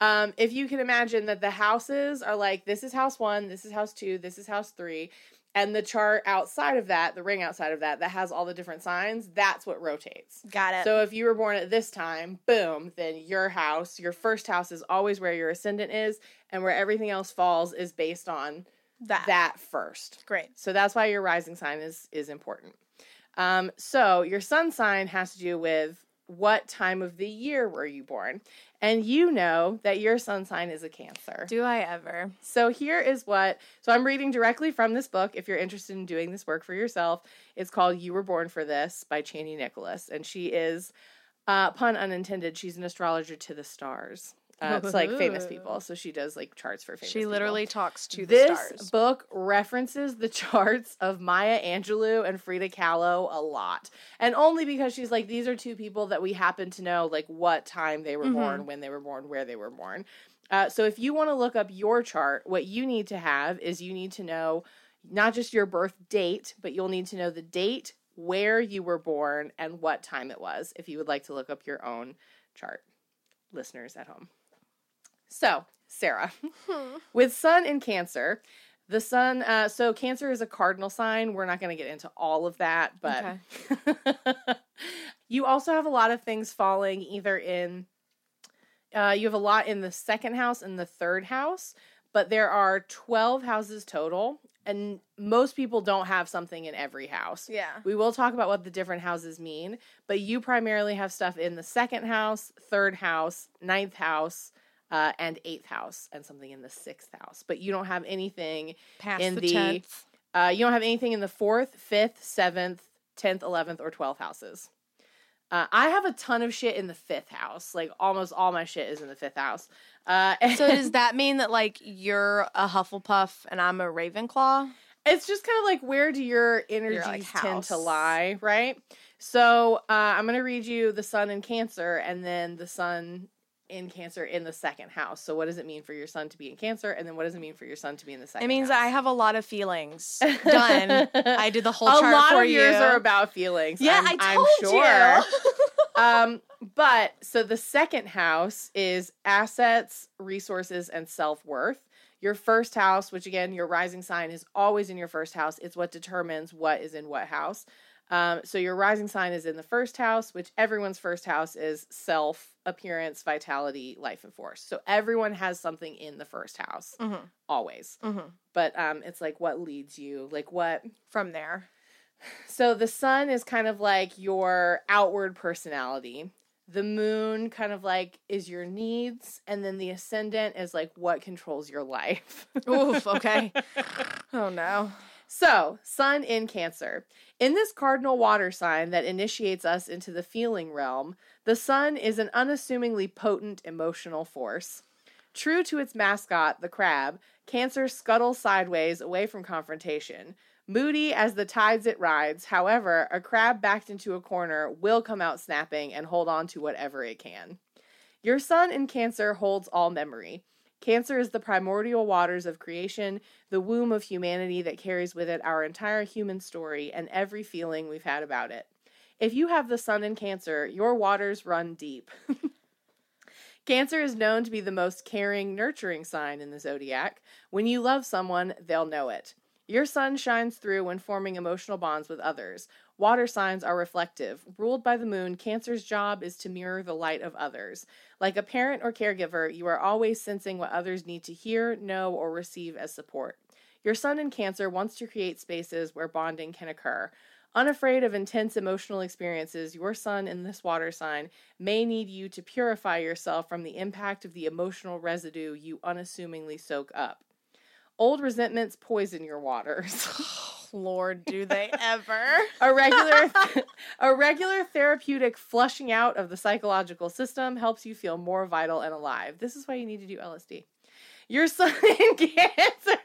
If you can imagine that the houses are like, this is house 1, this is house 2, this is house 3. And the chart outside of that, the ring outside of that has all the different signs, that's what rotates. Got it. So if you were born at this time, boom, then your house, your first house is always where your ascendant is, and where everything else falls is based on that first. Great. So that's why your rising sign is important. So your sun sign has to do with what time of the year were you born. And you know that your sun sign is a Cancer. Do I ever? So here is so I'm reading directly from this book. If you're interested in doing this work for yourself, it's called You Were Born for This by Chani Nicholas. And she is, pun unintended, she's an astrologer to the stars. It's like famous people. So she does like charts for famous people. She literally talks to the stars. This book references the charts of Maya Angelou and Frida Kahlo a lot. And only because she's like, these are two people that we happen to know like what time they were born, when they were born, where they were born. So if you want to look up your chart, what you need to have is you need to know not just your birth date, but you'll need to know the date, where you were born, and what time it was if you would like to look up your own chart, listeners at home. So, Sarah, with sun in Cancer, the sun, so Cancer is a cardinal sign. We're not going to get into all of that, but okay. You also have a lot of things falling either in, you have a lot in the second house and the third house, but there are 12 houses total, and most people don't have something in every house. Yeah. We will talk about what the different houses mean, but you primarily have stuff in the second house, third house, ninth house, and 8th house, and something in the 6th house. But you don't have anything past in the 10th. You don't have anything in the 4th, 5th, 7th, 10th, 11th, or 12th houses. I have a ton of shit in the 5th house. Like, almost all my shit is in the 5th house. So does that mean that, like, you're a Hufflepuff and I'm a Ravenclaw? It's just kind of like, where do your energies tend to lie, right? So I'm going to read you the sun in Cancer, and then the sun in Cancer in the second house. So what does it mean for your sun to be in Cancer? And then what does it mean for your sun to be in the second house? It means I have a lot of feelings. Done. I did the whole chart for you. A lot of yours are about feelings. Yeah, I'm sure. So the second house is assets, resources, and self-worth. Your first house, which again, your rising sign is always in your first house. It's what determines what is in what house. So your rising sign is in the first house, which everyone's first house is self, appearance, vitality, life, and force. So everyone has something in the first house, always. But it's like what leads you, like what from there. So the sun is kind of like your outward personality. The moon kind of like is your needs. And then the ascendant is like what controls your life. Oof, okay. Oh, no. So, sun in Cancer. In this cardinal water sign that initiates us into the feeling realm, the sun is an unassumingly potent emotional force. True to its mascot, the crab, Cancer scuttles sideways away from confrontation. Moody as the tides it rides, however, a crab backed into a corner will come out snapping and hold on to whatever it can. Your sun in Cancer holds all memory. Cancer is the primordial waters of creation, the womb of humanity that carries with it our entire human story and every feeling we've had about it. If you have the sun in Cancer, your waters run deep. Cancer is known to be the most caring, nurturing sign in the zodiac. When you love someone, they'll know it. Your sun shines through when forming emotional bonds with others. Water signs are reflective. Ruled by the moon, Cancer's job is to mirror the light of others. Like a parent or caregiver, you are always sensing what others need to hear, know, or receive as support. Your sun in Cancer wants to create spaces where bonding can occur. Unafraid of intense emotional experiences, your sun in this water sign may need you to purify yourself from the impact of the emotional residue you unassumingly soak up. Old resentments poison your waters. Lord, do they ever. A regular therapeutic flushing out of the psychological system helps you feel more vital and alive. This is why you need to do LSD. Your sun in Cancer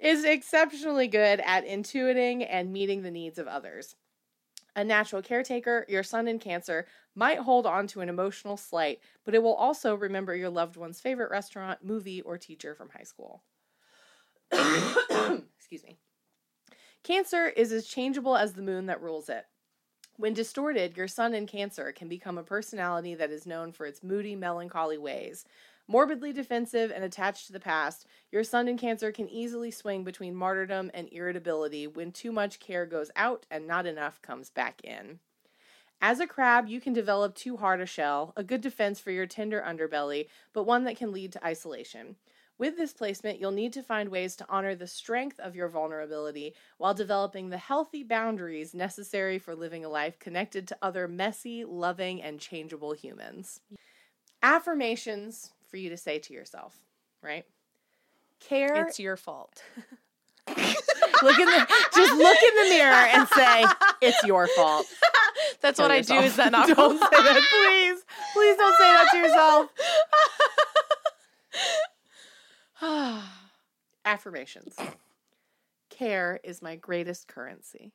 is exceptionally good at intuiting and meeting the needs of others. A natural caretaker, your sun in Cancer might hold on to an emotional slight, but it will also remember your loved one's favorite restaurant, movie, or teacher from high school. Excuse me. Cancer is as changeable as the moon that rules it. When distorted, your sun in Cancer can become a personality that is known for its moody, melancholy ways. Morbidly defensive and attached to the past, your sun in Cancer can easily swing between martyrdom and irritability when too much care goes out and not enough comes back in. As a crab, you can develop too hard a shell, a good defense for your tender underbelly, but one that can lead to isolation. With this placement, you'll need to find ways to honor the strength of your vulnerability while developing the healthy boundaries necessary for living a life connected to other messy, loving, and changeable humans. Affirmations for you to say to yourself, right? Care. It's your fault. Just look in the mirror and say, it's your fault. That's Tell what yourself. I do. Is that not Don't say that, please. Please don't say that to yourself. Affirmations. Care is my greatest currency.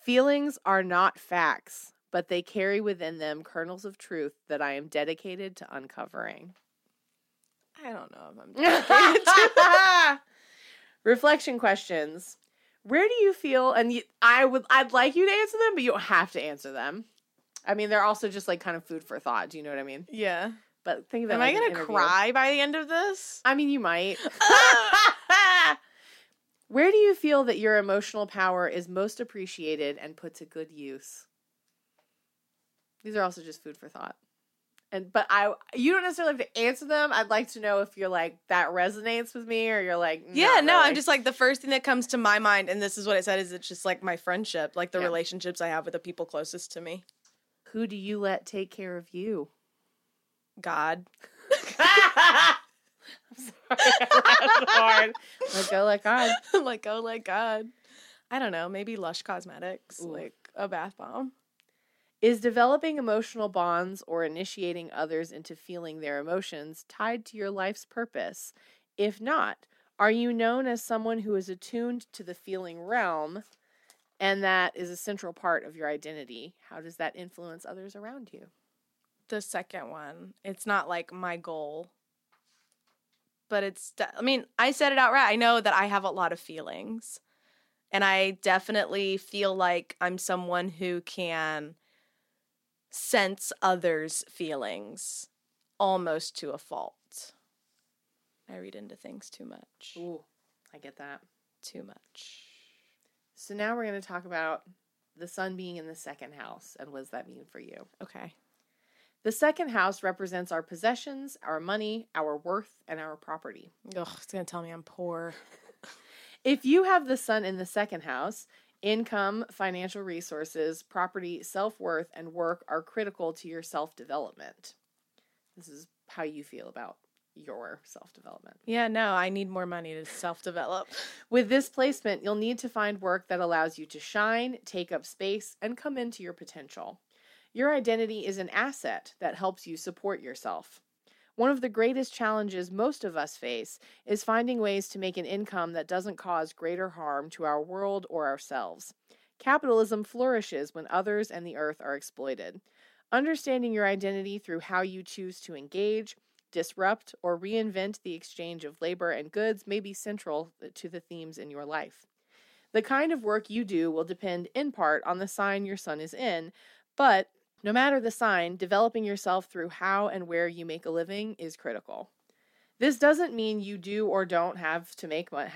Feelings are not facts, but they carry within them kernels of truth that I am dedicated to uncovering. I don't know if I'm dedicated to. Reflection questions. Where do you feel, and I'd like you to answer them, but you don't have to answer them. I mean, they're also just like kind of food for thought. Do you know what I mean? Yeah. But think of it. Am I going to cry by the end of this? I mean, you might. Where do you feel that your emotional power is most appreciated and put to good use? These are also just food for thought. But you don't necessarily have to answer them. I'd like to know if you're like, that resonates with me, or you're like, yeah, no, really. I'm just like, the first thing that comes to my mind, and this is what it said, is it's just like my friendship, like the relationships I have with the people closest to me. Who do you let take care of you? God. I'm sorry. I laughed hard. Let go like God. I don't know. Maybe Lush Cosmetics. Ooh. Like a bath bomb. Is developing emotional bonds or initiating others into feeling their emotions tied to your life's purpose? If not, are you known as someone who is attuned to the feeling realm and that is a central part of your identity? How does that influence others around you? The second one. It's not like my goal, but it's, I mean, I said it out right. I know that I have a lot of feelings, and I definitely feel like I'm someone who can sense others' feelings almost to a fault. I read into things too much. Ooh, I get that. Too much. So now we're going to talk about the sun being in the second house, and what does that mean for you? Okay. The second house represents our possessions, our money, our worth, and our property. Ugh, it's going to tell me I'm poor. If you have the sun in the second house, income, financial resources, property, self-worth, and work are critical to your self-development. This is how you feel about your self-development. Yeah, no, I need more money to self-develop. With this placement, you'll need to find work that allows you to shine, take up space, and come into your potential. Your identity is an asset that helps you support yourself. One of the greatest challenges most of us face is finding ways to make an income that doesn't cause greater harm to our world or ourselves. Capitalism flourishes when others and the earth are exploited. Understanding your identity through how you choose to engage, disrupt, or reinvent the exchange of labor and goods may be central to the themes in your life. The kind of work you do will depend in part on the sign your sun is in, but no matter the sign, developing yourself through how and where you make a living is critical. This doesn't mean you do or don't have to make a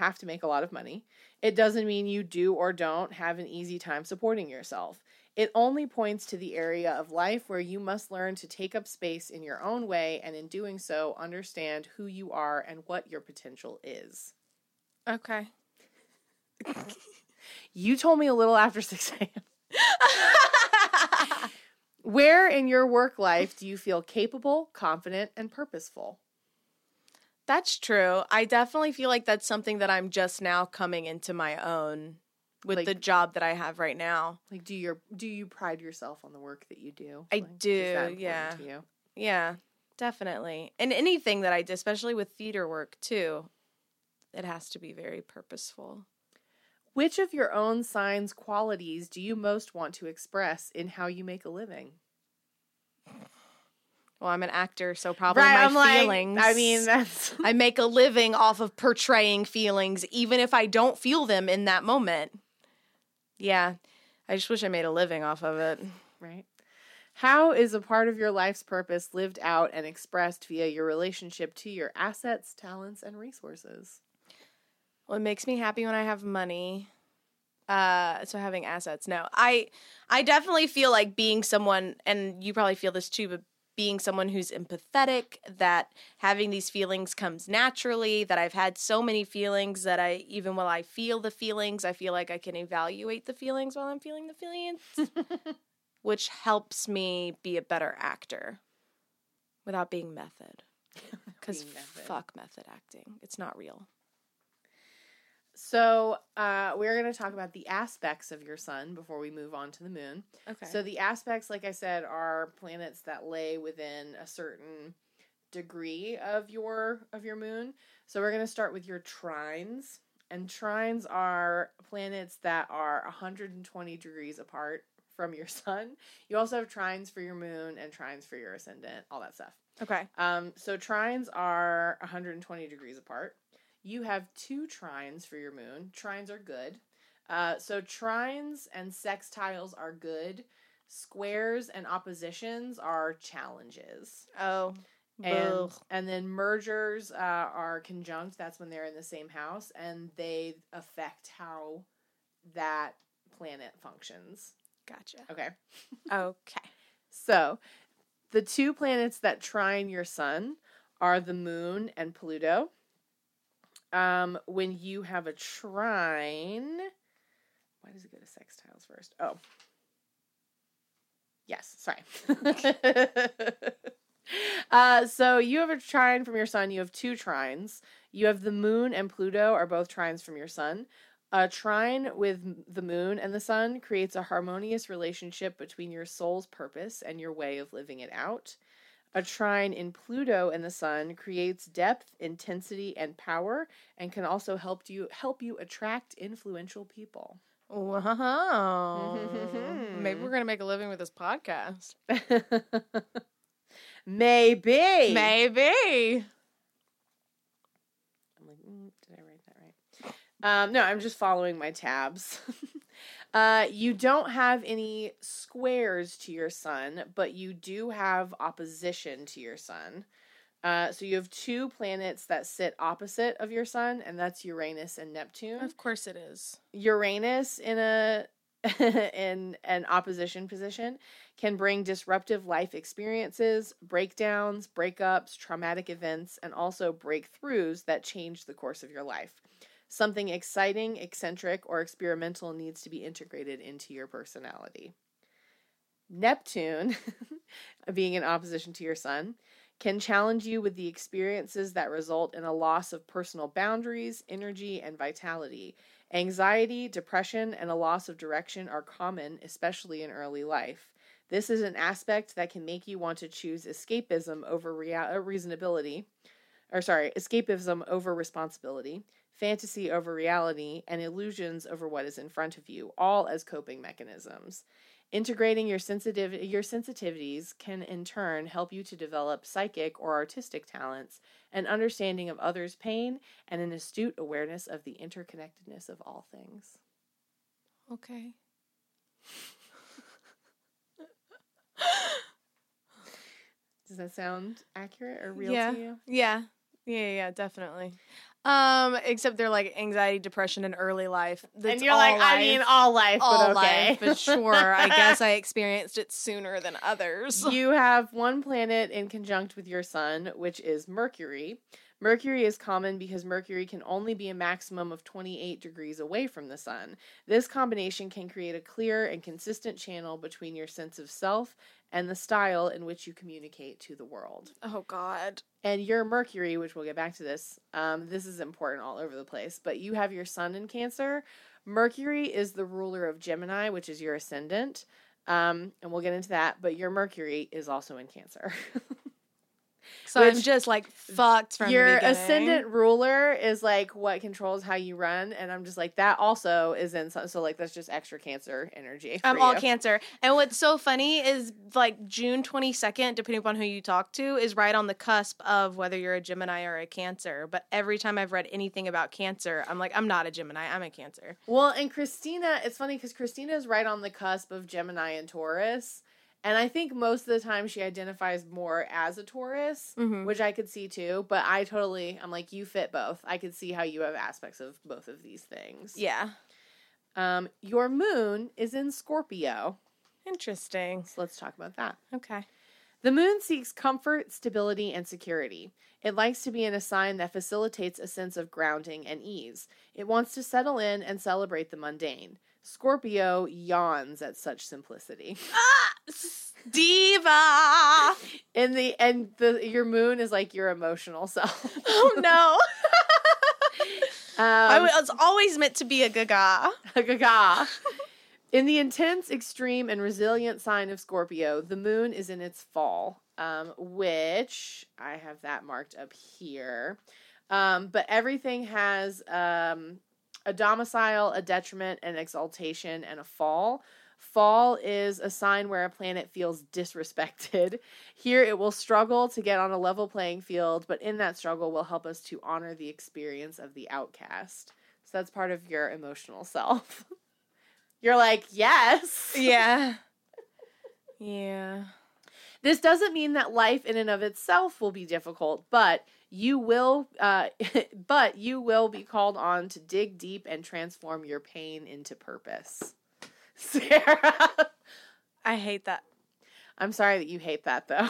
lot of money. It doesn't mean you do or don't have an easy time supporting yourself. It only points to the area of life where you must learn to take up space in your own way, and in doing so, understand who you are and what your potential is. Okay. You told me a little after 6 a.m. Where in your work life do you feel capable, confident, and purposeful? That's true. I definitely feel like that's something that I'm just now coming into my own with, like, the job that I have right now. Like, do you pride yourself on the work that you do? I do. Is that important to you? Yeah, definitely. And anything that I do, especially with theater work too, it has to be very purposeful. Which of your own sign's qualities do you most want to express in how you make a living? Well, I'm an actor, so probably right, my feelings. Like, I mean, that's... I make a living off of portraying feelings, even if I don't feel them in that moment. Yeah, I just wish I made a living off of it. Right. How is a part of your life's purpose lived out and expressed via your relationship to your assets, talents, and resources? Well, it makes me happy when I have money. So having assets. No, I definitely feel like being someone, and you probably feel this too, but being someone who's empathetic, that having these feelings comes naturally, that I've had so many feelings that I, even while I feel the feelings, I feel like I can evaluate the feelings while I'm feeling the feelings, which helps me be a better actor without being method. Because fuck method acting. It's not real. So we're going to talk about the aspects of your sun before we move on to the moon. Okay. So the aspects, like I said, are planets that lay within a certain degree of your moon. So we're going to start with your trines. And trines are planets that are 120 degrees apart from your sun. You also have trines for your moon and trines for your ascendant, all that stuff. Okay. So trines are 120 degrees apart. You have two trines for your moon. Trines are good. So trines and sextiles are good. Squares and oppositions are challenges. Oh. And then mergers are conjunct. That's when they're in the same house. And they affect how that planet functions. Gotcha. Okay. Okay. So the two planets that trine your sun are the moon and Pluto. When you have a trine, why does it go to sextiles first? Oh, yes. Sorry. So you have a trine from your sun. You have two trines. You have the moon and Pluto are both trines from your sun. A trine with the moon and the sun creates a harmonious relationship between your soul's purpose and your way of living it out. A trine in Pluto and the sun creates depth, intensity, and power, and can also help you attract influential people. Wow. Maybe we're going to make a living with this podcast. Maybe. I'm like, did I write that right? No, I'm just following my tabs. You don't have any squares to your sun, but you do have opposition to your sun. So you have two planets that sit opposite of your sun, and that's Uranus and Neptune. Of course it is. Uranus in a in an opposition position can bring disruptive life experiences, breakdowns, breakups, traumatic events, and also breakthroughs that change the course of your life. Something exciting, eccentric, or experimental needs to be integrated into your personality. Neptune, being in opposition to your sun, can challenge you with the experiences that result in a loss of personal boundaries, energy, and vitality. Anxiety, depression, and a loss of direction are common, especially in early life. This is an aspect that can make you want to choose escapism over responsibility, fantasy over reality, and illusions over what is in front of you, all as coping mechanisms. Integrating your sensitivities can in turn help you to develop psychic or artistic talents, an understanding of others' pain, and an astute awareness of the interconnectedness of all things. Okay. Does that sound accurate or real to you? Yeah. Yeah, definitely. Except they're like anxiety, depression, and early life. That's and you're like, life. I mean, all life, all but okay. Life, but sure, I guess I experienced it sooner than others. You have one planet in conjunct with your sun, which is Mercury. Mercury is common because Mercury can only be a maximum of 28 degrees away from the sun. This combination can create a clear and consistent channel between your sense of self and the style in which you communicate to the world. Oh, God. And your Mercury, which we'll get back to this, this is important all over the place, but you have your sun in Cancer. Mercury is the ruler of Gemini, which is your ascendant, and we'll get into that, but your Mercury is also in Cancer. So I'm just like fucked from your ascendant ruler is like what controls how you run, and I'm just like that also is in so like that's just extra Cancer energy. I'm all Cancer, and what's so funny is like June 22nd, depending upon who you talk to, is right on the cusp of whether you're a Gemini or a Cancer. But every time I've read anything about Cancer, I'm like, I'm not a Gemini, I'm a Cancer. Well, and Christina, it's funny because Christina is right on the cusp of Gemini and Taurus. And I think most of the time she identifies more as a Taurus, mm-hmm. which I could see too. But I'm like, you fit both. I could see how you have aspects of both of these things. Yeah. Your moon is in Scorpio. Interesting. So let's talk about that. Okay. The moon seeks comfort, stability, and security. It likes to be in a sign that facilitates a sense of grounding and ease. It wants to settle in and celebrate the mundane. Scorpio yawns at such simplicity. Diva. Your moon is like your emotional self. Oh no. It's always meant to be a gaga. A gaga. In the intense, extreme, and resilient sign of Scorpio, the moon is in its fall, which I have that marked up here. But everything has a domicile, a detriment, an exaltation, and a fall. Fall is a sign where a planet feels disrespected. Here it will struggle to get on a level playing field, but in that struggle will help us to honor the experience of the outcast. So that's part of your emotional self. You're like, yes. Yeah. Yeah. This doesn't mean that life in and of itself will be difficult, but you will be called on to dig deep and transform your pain into purpose. Sarah. I hate that. I'm sorry that you hate that, though.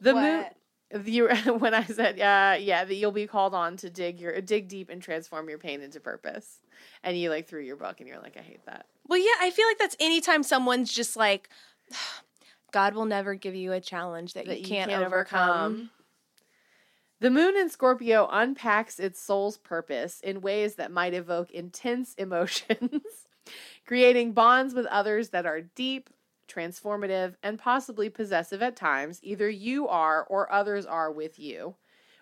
When I said, that you'll be called on to dig deep and transform your pain into purpose. And you, like, threw your book, and you're like, I hate that. Well, yeah, I feel like that's anytime someone's just like, God will never give you a challenge that you can't overcome. The moon in Scorpio unpacks its soul's purpose in ways that might evoke intense emotions, creating bonds with others that are deep, transformative, and possibly possessive at times. Either you are or others are with you.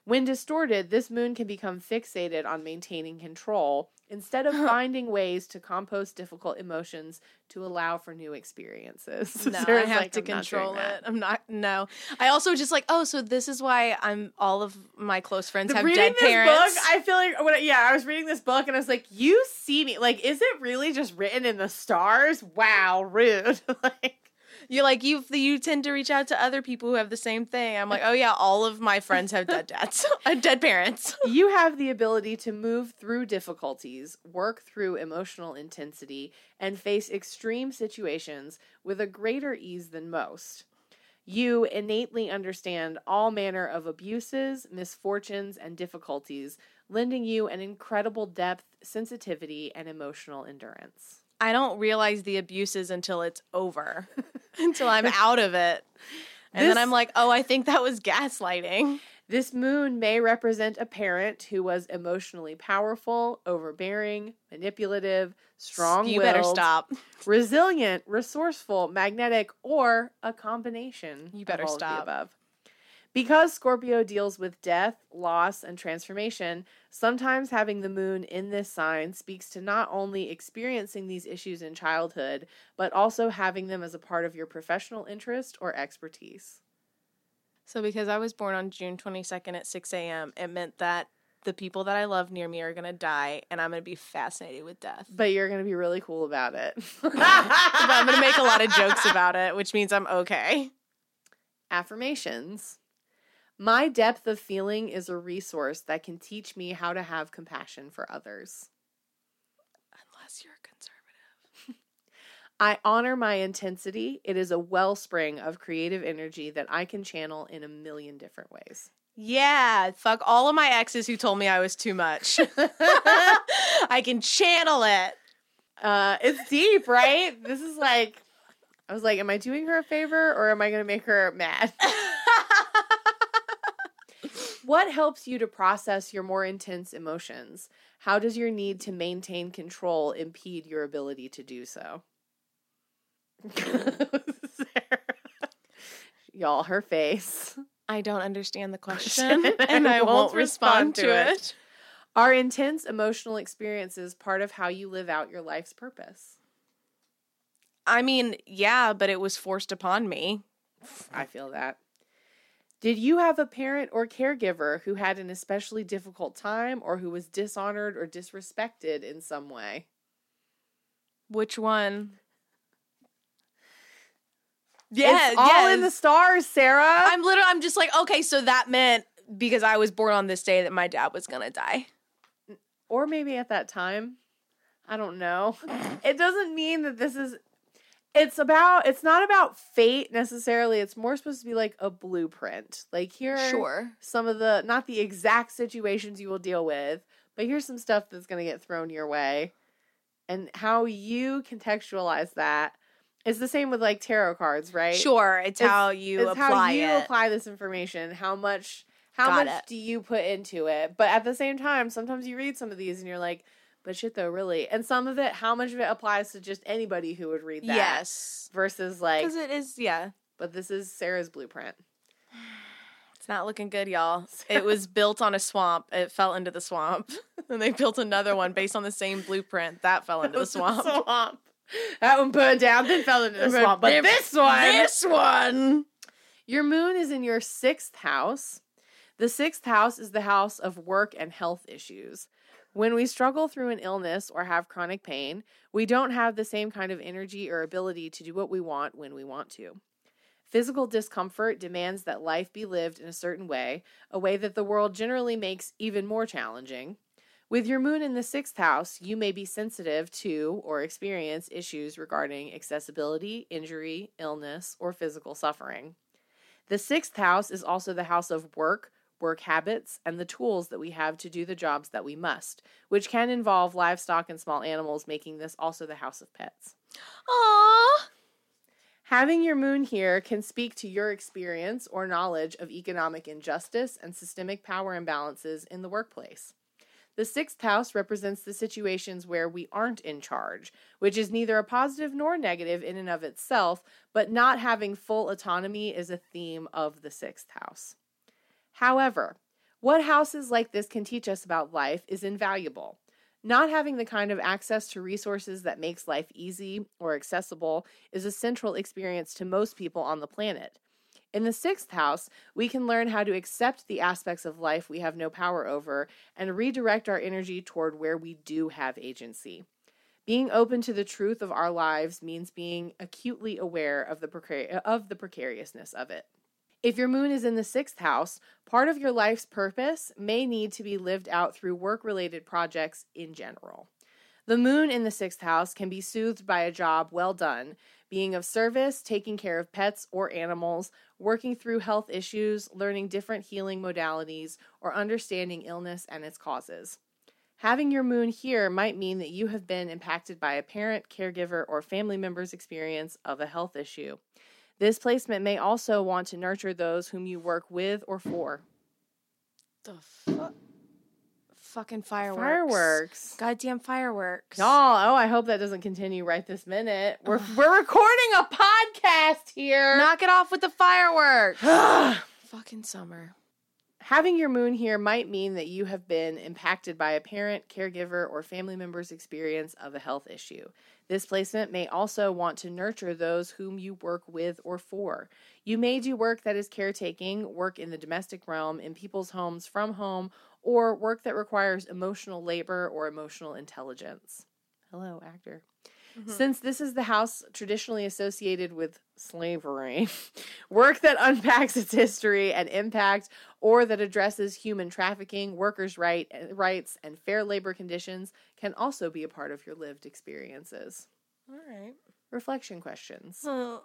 When distorted, this moon can become fixated on maintaining control instead of finding ways to compost difficult emotions to allow for new experiences. No, Sarah's I have like, to I'm control it. I'm not, no. I also just like, so this is why all of my close friends have dead parents. Book, I feel like, I was reading this book and I was like, you see me. Like, is it really just written in the stars? Wow, rude. You're like, you tend to reach out to other people who have the same thing. I'm like, oh yeah, all of my friends have dead dads, dead parents. You have the ability to move through difficulties, work through emotional intensity, and face extreme situations with a greater ease than most. You innately understand all manner of abuses, misfortunes, and difficulties, lending you an incredible depth, sensitivity, and emotional endurance. I don't realize the abuses until it's over, until I'm out of it. And then I'm like, I think that was gaslighting. This moon may represent a parent who was emotionally powerful, overbearing, manipulative, strong-willed, you better stop. Resilient, resourceful, magnetic, or a combination you better of all stop. Of the above. Because Scorpio deals with death, loss, and transformation, sometimes having the moon in this sign speaks to not only experiencing these issues in childhood, but also having them as a part of your professional interest or expertise. So because I was born on June 22nd at 6 a.m., it meant that the people that I love near me are going to die, and I'm going to be fascinated with death. But you're going to be really cool about it. But I'm going to make a lot of jokes about it, which means I'm okay. Affirmations. My depth of feeling is a resource that can teach me how to have compassion for others. Unless you're conservative. I honor my intensity. It is a wellspring of creative energy that I can channel in a million different ways. Yeah, fuck all of my exes who told me I was too much. I can channel it. It's deep, right? This is like, I was like, am I doing her a favor or am I going to make her mad? What helps you to process your more intense emotions? How does your need to maintain control impede your ability to do so? Y'all, her face. I don't understand the question, and I won't respond to it. Are intense emotional experiences part of how you live out your life's purpose? I mean, yeah, but it was forced upon me. I feel that. Did you have a parent or caregiver who had an especially difficult time or who was dishonored or disrespected in some way? Which one? Yes, it's all in the stars, Sarah. I'm just like, okay, so that meant because I was born on this day that my dad was going to die. Or maybe at that time. I don't know. It doesn't mean that this is, it's not about fate necessarily. It's more supposed to be like a blueprint. Like here are some of the, not the exact situations you will deal with, but here's some stuff that's going to get thrown your way. And how you contextualize that. It's the same with, like, tarot cards, right? Sure. It's how you apply this information. How much do you put into it? But at the same time, sometimes you read some of these and you're like, but shit, though, really. And some of it, how much of it applies to just anybody who would read that? Yes. Versus, like. Because it is, yeah. But this is Sarah's blueprint. It's not looking good, y'all. It was built on a swamp. It fell into the swamp. And they built another one based on the same blueprint. That fell into the swamp. That one burned down, then fell into the swamp. But this one. Your moon is in your 6th house. The 6th house is the house of work and health issues. When we struggle through an illness or have chronic pain, we don't have the same kind of energy or ability to do what we want when we want to. Physical discomfort demands that life be lived in a way that the world generally makes even more challenging. With your moon in the 6th house, you may be sensitive to or experience issues regarding accessibility, injury, illness, or physical suffering. The 6th house is also the house of work, work habits, and the tools that we have to do the jobs that we must, which can involve livestock and small animals, making this also the house of pets. Aww! Having your moon here can speak to your experience or knowledge of economic injustice and systemic power imbalances in the workplace. The 6th house represents the situations where we aren't in charge, which is neither a positive nor negative in and of itself, but not having full autonomy is a theme of the 6th house. However, what houses like this can teach us about life is invaluable. Not having the kind of access to resources that makes life easy or accessible is a central experience to most people on the planet. In the 6th house, we can learn how to accept the aspects of life we have no power over and redirect our energy toward where we do have agency. Being open to the truth of our lives means being acutely aware of the precariousness of it. If your moon is in the 6th house, part of your life's purpose may need to be lived out through work-related projects in general. The moon in the 6th house can be soothed by a job well done, being of service, taking care of pets or animals, working through health issues, learning different healing modalities, or understanding illness and its causes. Having your moon here might mean that you have been impacted by a parent, caregiver, or family member's experience of a health issue. This placement may also want to nurture those whom you work with or for. The fuck? Fucking fireworks. Goddamn fireworks. Y'all, I hope that doesn't continue right this minute. We're recording a podcast here. Knock it off with the fireworks. Fucking summer. Having your moon here might mean that you have been impacted by a parent, caregiver, or family member's experience of a health issue. This placement may also want to nurture those whom you work with or for. You may do work that is caretaking, work in the domestic realm, in people's homes, from home, or work that requires emotional labor or emotional intelligence. Hello, actor. Mm-hmm. Since this is the house traditionally associated with slavery, work that unpacks its history and impact or that addresses human trafficking, workers' rights, and fair labor conditions can also be a part of your lived experiences. All right. Reflection questions. Oh.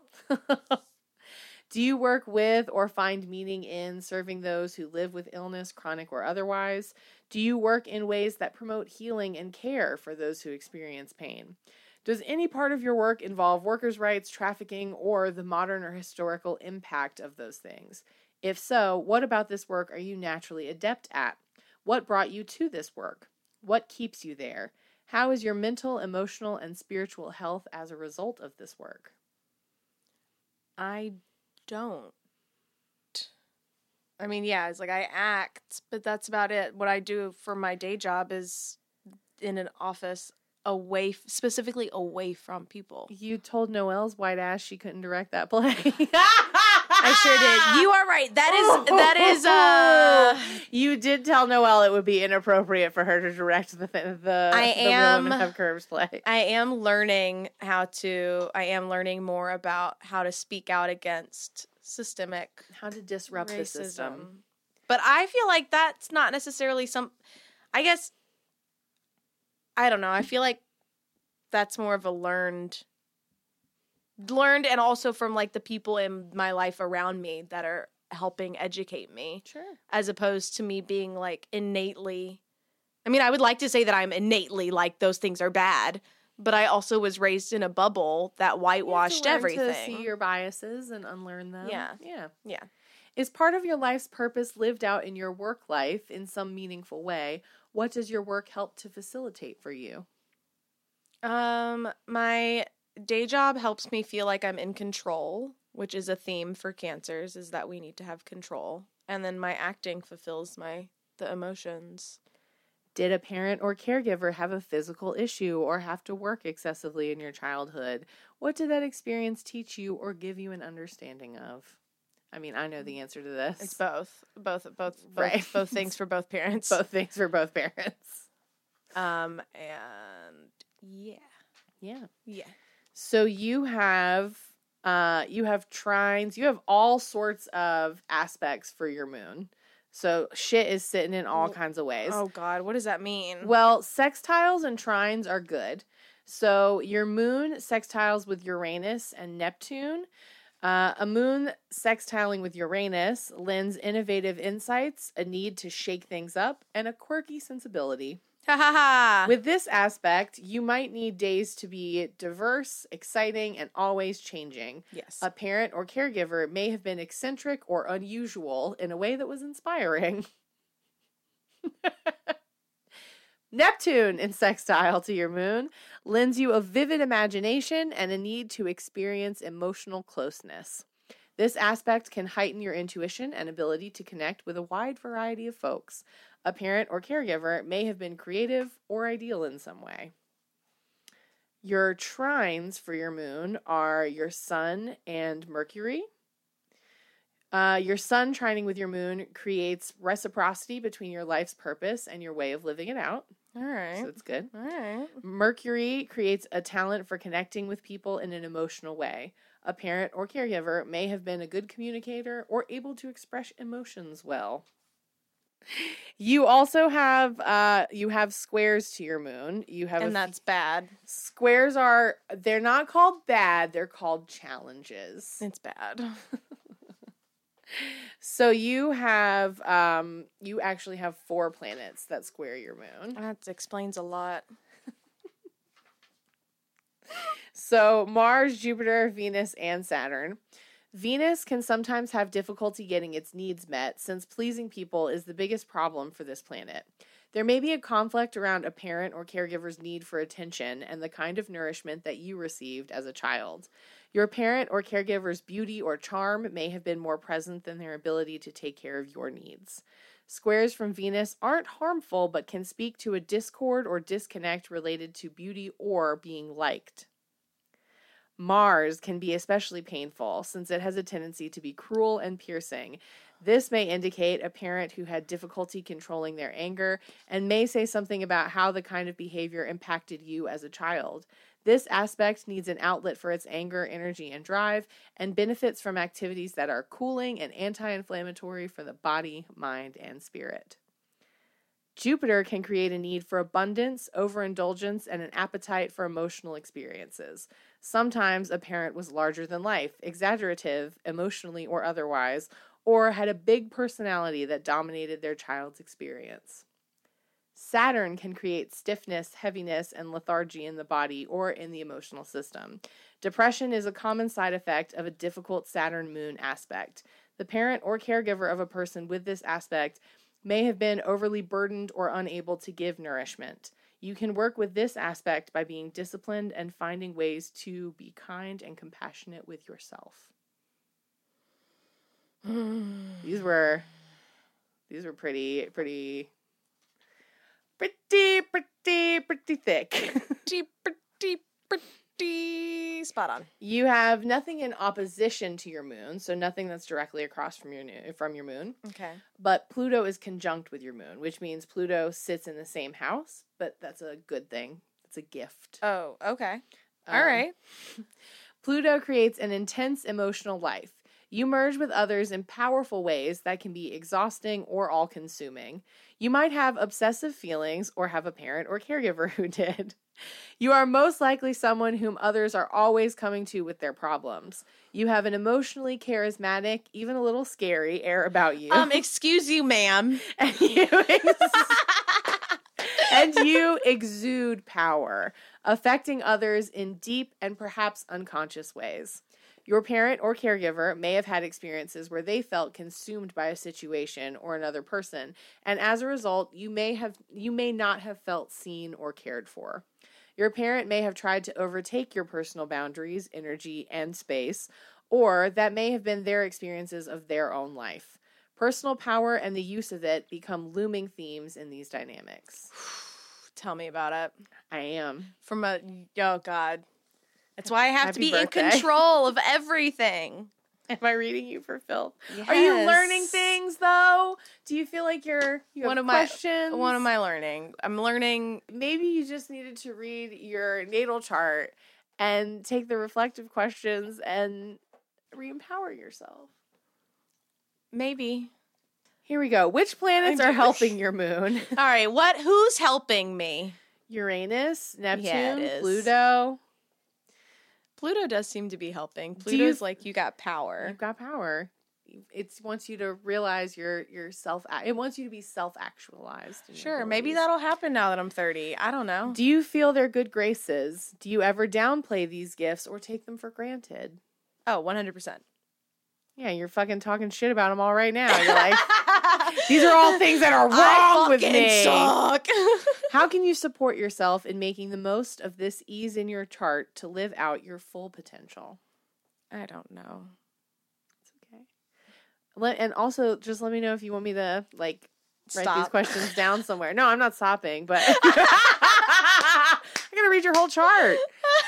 Do you work with or find meaning in serving those who live with illness, chronic or otherwise? Do you work in ways that promote healing and care for those who experience pain? Does any part of your work involve workers' rights, trafficking, or the modern or historical impact of those things? If so, what about this work are you naturally adept at? What brought you to this work? What keeps you there? How is your mental, emotional, and spiritual health as a result of this work? It's like I act, but that's about it. What I do for my day job is in an office specifically away from people. You told Noelle's white ass she couldn't direct that play. I sure did. You are right. That is you did tell Noelle it would be inappropriate for her to direct the Real Women Have Curves play. I am learning more about how to speak out against systemic how to disrupt racism. The system. But I feel like that's not necessarily I don't know. I feel like that's more of a learned and also from like the people in my life around me that are helping educate me. Sure. As opposed to me being like innately. I mean, I would like to say that I'm innately like those things are bad, but I also was raised in a bubble that whitewashed everything. You have to learn to see your biases and unlearn them. Yeah. Yeah. Yeah. Is part of your life's purpose lived out in your work life in some meaningful way? What does your work help to facilitate for you? My day job helps me feel like I'm in control, which is a theme for cancers, is that we need to have control. And then my acting fulfills the emotions. Did a parent or caregiver have a physical issue or have to work excessively in your childhood? What did that experience teach you or give you an understanding of? I mean, I know the answer to this. It's both. Right. Both things for both parents. Both things for both parents. And yeah. Yeah. Yeah. So you have trines, you have all sorts of aspects for your moon. So shit is sitting in all kinds of ways. Oh God, what does that mean? Well, sextiles and trines are good. So your moon sextiles with Uranus and Neptune. A moon sextiling with Uranus lends innovative insights, a need to shake things up, and a quirky sensibility. Ha ha ha! With this aspect, you might need days to be diverse, exciting, and always changing. Yes. A parent or caregiver may have been eccentric or unusual in a way that was inspiring. Neptune in sextile to your moon lends you a vivid imagination and a need to experience emotional closeness. This aspect can heighten your intuition and ability to connect with a wide variety of folks. A parent or caregiver may have been creative or ideal in some way. Your trines for your moon are your sun and Mercury. Your sun trining with your moon creates reciprocity between your life's purpose and your way of living it out. All right. So it's good. All right. Mercury creates a talent for connecting with people in an emotional way. A parent or caregiver may have been a good communicator or able to express emotions well. You also have you have squares to your moon. You have that's bad. Squares are they're not called bad, they're called challenges. It's bad. So you have, you actually have 4 planets that square your moon. That explains a lot. So Mars, Jupiter, Venus, and Saturn. Venus can sometimes have difficulty getting its needs met since pleasing people is the biggest problem for this planet. There may be a conflict around a parent or caregiver's need for attention and the kind of nourishment that you received as a child. Your parent or caregiver's beauty or charm may have been more present than their ability to take care of your needs. Squares from Venus aren't harmful, but can speak to a discord or disconnect related to beauty or being liked. Mars can be especially painful since it has a tendency to be cruel and piercing. This may indicate a parent who had difficulty controlling their anger and may say something about how the kind of behavior impacted you as a child. This aspect needs an outlet for its anger, energy, and drive, and benefits from activities that are cooling and anti-inflammatory for the body, mind, and spirit. Jupiter can create a need for abundance, overindulgence, and an appetite for emotional experiences. Sometimes a parent was larger than life, exaggerative, emotionally or otherwise, or had a big personality that dominated their child's experience. Saturn can create stiffness, heaviness, and lethargy in the body or in the emotional system. Depression is a common side effect of a difficult Saturn moon aspect. The parent or caregiver of a person with this aspect may have been overly burdened or unable to give nourishment. You can work with this aspect by being disciplined and finding ways to be kind and compassionate with yourself. These were pretty thick. pretty spot on. You have nothing in opposition to your moon, so nothing that's directly across from your moon. Okay. But Pluto is conjunct with your moon, which means Pluto sits in the same house, but that's a good thing. It's a gift. Oh, okay. All right. Pluto creates an intense emotional life. You merge with others in powerful ways that can be exhausting or all-consuming. You might have obsessive feelings or have a parent or caregiver who did. You are most likely someone whom others are always coming to with their problems. You have an emotionally charismatic, even a little scary air about you. Excuse you, ma'am. And you exude power, affecting others in deep and perhaps unconscious ways. Your parent or caregiver may have had experiences where they felt consumed by a situation or another person, and as a result, you may not have felt seen or cared for. Your parent may have tried to overtake your personal boundaries, energy, and space, or that may have been their experiences of their own life. Personal power and the use of it become looming themes in these dynamics. Tell me about it. I am. Oh, God. That's why I have Happy to be birthday. In control of everything. Am I reading you for filth? Yes. Are you learning things though? Do you feel like you have one of questions? What am I learning? I'm learning. Maybe you just needed to read your natal chart and take the reflective questions and re-empower yourself. Maybe. Here we go. Which planets are helping your moon? All right. Who's helping me? Uranus, Neptune, Pluto. Pluto does seem to be helping. Pluto's like, you got power. You've got power. It wants you to realize your self. It wants you to be self-actualized. Sure. Maybe that'll happen now that I'm 30. I don't know. Do you feel their good graces? Do you ever downplay these gifts or take them for granted? Oh, 100%. Yeah, you're fucking talking shit about them all right now. You're like, these are all things that are wrong with me. Suck. How can you support yourself in making the most of this ease in your chart to live out your full potential? I don't know. It's okay. And also, just let me know if you want me to, like, stop. Write these questions down somewhere. No, I'm not stopping, but I'm going to read your whole chart.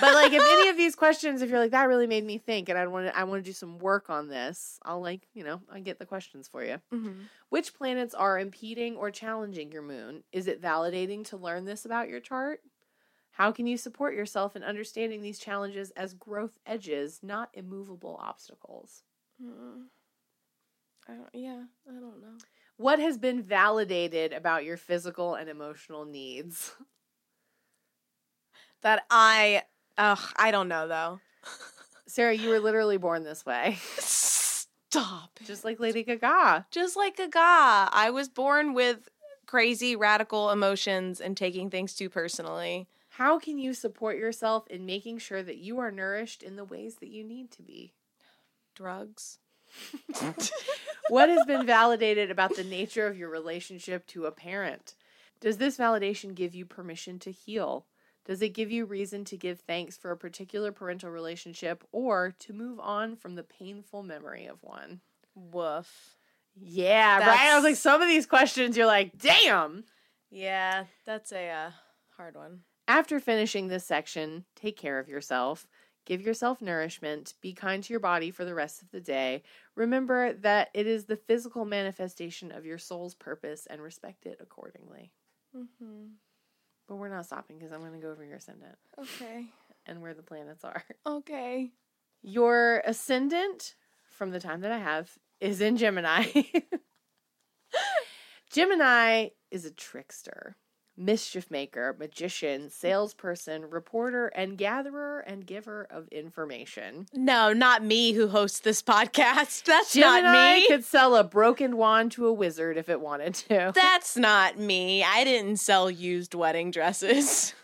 But, like, if any of these questions, if you're like, that really made me think and I want to do some work on this, I'll, like, you know, I'll get the questions for you. Mm-hmm. Which planets are impeding or challenging your moon? Is it validating to learn this about your chart? How can you support yourself in understanding these challenges as growth edges, not immovable obstacles? Mm-hmm. I don't know. What has been validated about your physical and emotional needs? I don't know, though. Sarah, you were literally born this way. Stop. Just like Lady Gaga. I was born with crazy, radical emotions and taking things too personally. How can you support yourself in making sure that you are nourished in the ways that you need to be? Drugs. What has been validated about the nature of your relationship to a parent? Does this validation give you permission to heal? Does it give you reason to give thanks for a particular parental relationship or to move on from the painful memory of one? Woof. Yeah, right? I was like, some of these questions, you're like, damn! Yeah, that's a hard one. After finishing this section, take care of yourself. Give yourself nourishment. Be kind to your body for the rest of the day. Remember that it is the physical manifestation of your soul's purpose and respect it accordingly. Mm-hmm. But we're not stopping because I'm going to go over your ascendant. Okay. And where the planets are. Okay. Your ascendant, from the time that I have, is in Gemini. Gemini is a trickster, mischief maker, magician, salesperson, reporter, and gatherer and giver of information. No, not me who hosts this podcast. That's Gemini not me. Could sell a broken wand to a wizard if it wanted to. That's not me. I didn't sell used wedding dresses.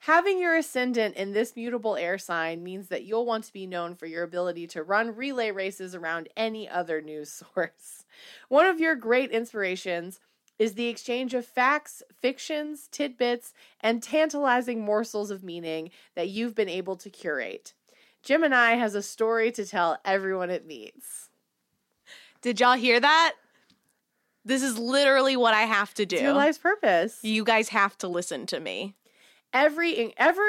Having your ascendant in this mutable air sign means that you'll want to be known for your ability to run relay races around any other news source. One of your great inspirations is the exchange of facts, fictions, tidbits, and tantalizing morsels of meaning that you've been able to curate. Gemini has a story to tell everyone it meets. Did y'all hear that? This is literally what I have to do. It's your life's purpose. You guys have to listen to me. Ever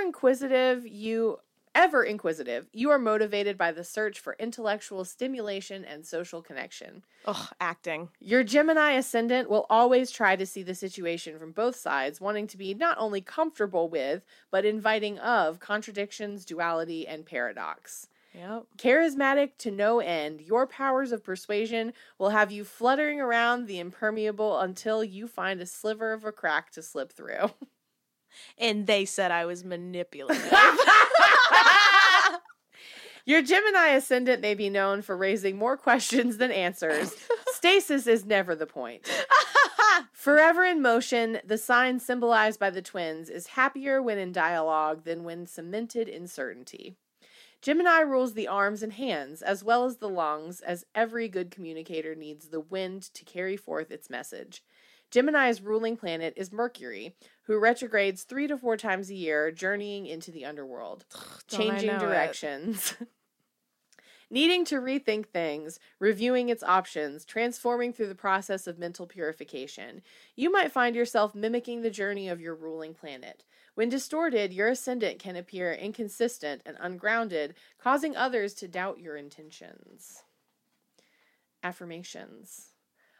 inquisitive, you are motivated by the search for intellectual stimulation and social connection. Ugh, acting. Your Gemini ascendant will always try to see the situation from both sides, wanting to be not only comfortable with, but inviting of contradictions, duality, and paradox. Yep. Charismatic to no end, your powers of persuasion will have you fluttering around the impermeable until you find a sliver of a crack to slip through. And they said I was manipulative. Your Gemini ascendant may be known for raising more questions than answers. Stasis is never the point. Forever in motion, the sign symbolized by the twins is happier when in dialogue than when cemented in certainty. Gemini rules the arms and hands, as well as the lungs, as every good communicator needs the wind to carry forth its message. Gemini's ruling planet is Mercury, who retrogrades 3 to 4 times a year, journeying into the underworld, changing directions, needing to rethink things, reviewing its options, transforming through the process of mental purification. You might find yourself mimicking the journey of your ruling planet. When distorted, your ascendant can appear inconsistent and ungrounded, causing others to doubt your intentions. Affirmations.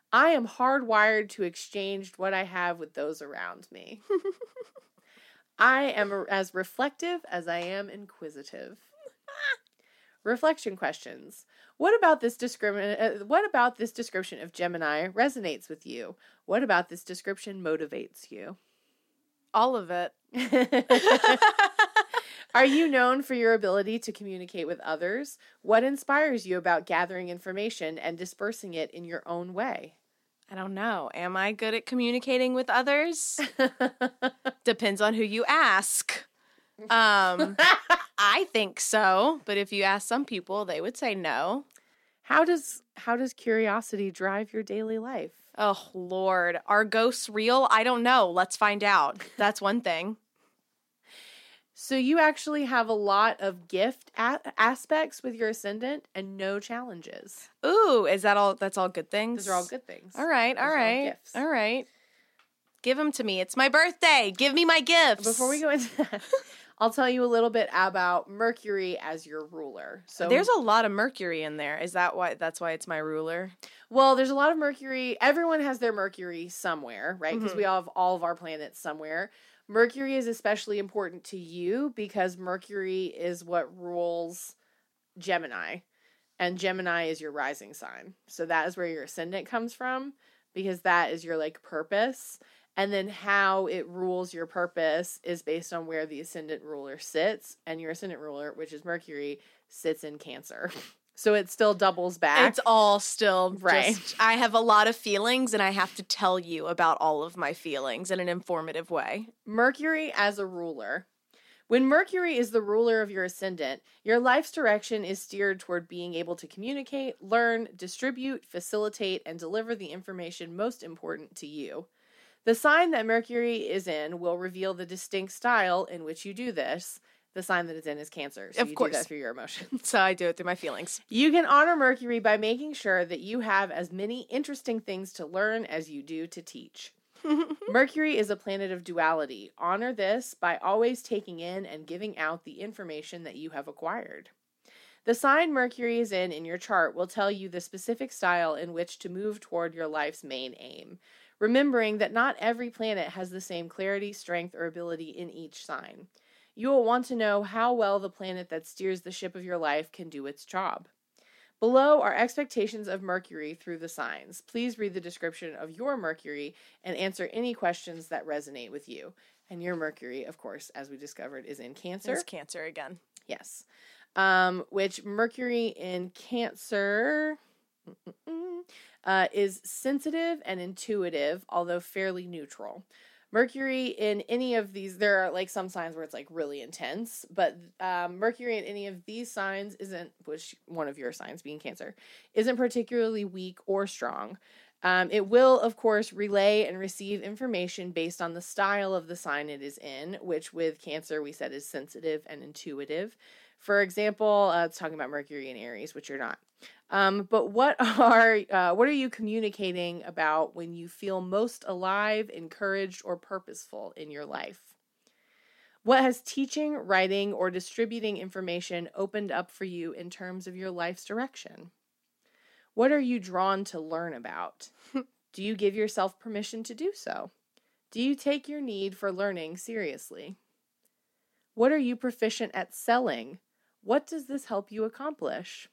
I am hardwired to exchange what I have with those around me. I am as reflective as I am inquisitive. Reflection questions. What about this description of Gemini resonates with you? What about this description motivates you? All of it. Are you known for your ability to communicate with others? What inspires you about gathering information and dispersing it in your own way? I don't know. Am I good at communicating with others? Depends on who you ask. I think so, but if you ask some people, they would say no. How does curiosity drive your daily life? Oh, Lord. Are ghosts real? I don't know. Let's find out. That's one thing. So you actually have a lot of gift aspects with your ascendant and no challenges. Ooh, is that all? That's all good things? Those are all good things. All right. Give them to me. It's my birthday. Give me my gifts. Before we go into that, I'll tell you a little bit about Mercury as your ruler. So there's a lot of Mercury in there. Is that why? That's why it's my ruler? Well, there's a lot of Mercury. Everyone has their Mercury somewhere, right? Because mm-hmm. we all have all of our planets somewhere. Mercury is especially important to you because Mercury is what rules Gemini, and Gemini is your rising sign. So that is where your ascendant comes from because that is your, like, purpose. And then how it rules your purpose is based on where the ascendant ruler sits, and your ascendant ruler, which is Mercury, sits in Cancer. So it still doubles back. It's all still right. I have a lot of feelings, and I have to tell you about all of my feelings in an informative way. Mercury as a ruler. When Mercury is the ruler of your ascendant, your life's direction is steered toward being able to communicate, learn, distribute, facilitate, and deliver the information most important to you. The sign that Mercury is in will reveal the distinct style in which you do this. The sign that it's in is Cancer. So of course. You do that through your emotions. So I do it through my feelings. You can honor Mercury by making sure that you have as many interesting things to learn as you do to teach. Mercury is a planet of duality. Honor this by always taking in and giving out the information that you have acquired. The sign Mercury is in your chart will tell you the specific style in which to move toward your life's main aim, remembering that not every planet has the same clarity, strength, or ability in each sign. You will want to know how well the planet that steers the ship of your life can do its job. Below are expectations of Mercury through the signs. Please read the description of your Mercury and answer any questions that resonate with you. And your Mercury, of course, as we discovered, is in Cancer. It's Cancer again. Yes. Which Mercury in Cancer is sensitive and intuitive, although fairly neutral. Mercury in any of these, there are like some signs where it's like really intense, but Mercury in any of these signs isn't, which one of your signs being Cancer, isn't particularly weak or strong. It will, of course, relay and receive information based on the style of the sign it is in, which with Cancer we said is sensitive and intuitive. For example, it's talking about Mercury in Aries, which you're not. But what are you communicating about when you feel most alive, encouraged, or purposeful in your life? What has teaching, writing, or distributing information opened up for you in terms of your life's direction? What are you drawn to learn about? Do you give yourself permission to do so? Do you take your need for learning seriously? What are you proficient at selling? What does this help you accomplish?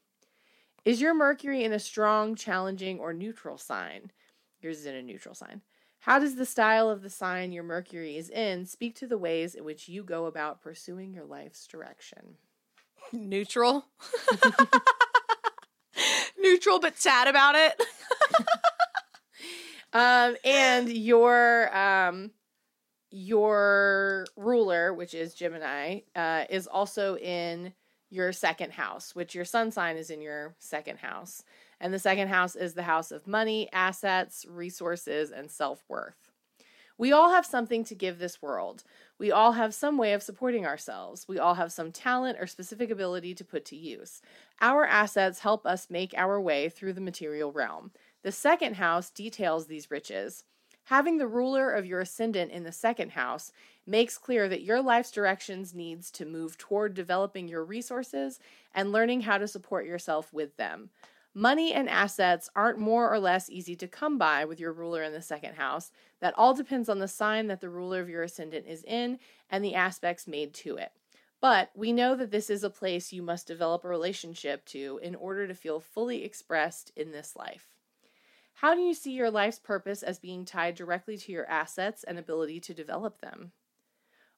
Is your Mercury in a strong, challenging, or neutral sign? Yours is in a neutral sign. How does the style of the sign your Mercury is in speak to the ways in which you go about pursuing your life's direction? Neutral. Neutral, but sad about it. And your ruler, which is Gemini, is also in your second house, which your sun sign is in your second house. And the second house is the house of money, assets, resources, and self-worth. We all have something to give this world. We all have some way of supporting ourselves. We all have some talent or specific ability to put to use. Our assets help us make our way through the material realm. The second house details these riches. Having the ruler of your ascendant in the second house makes clear that your life's directions needs to move toward developing your resources and learning how to support yourself with them. Money and assets aren't more or less easy to come by with your ruler in the second house. That all depends on the sign that the ruler of your ascendant is in and the aspects made to it. But we know that this is a place you must develop a relationship to in order to feel fully expressed in this life. How do you see your life's purpose as being tied directly to your assets and ability to develop them?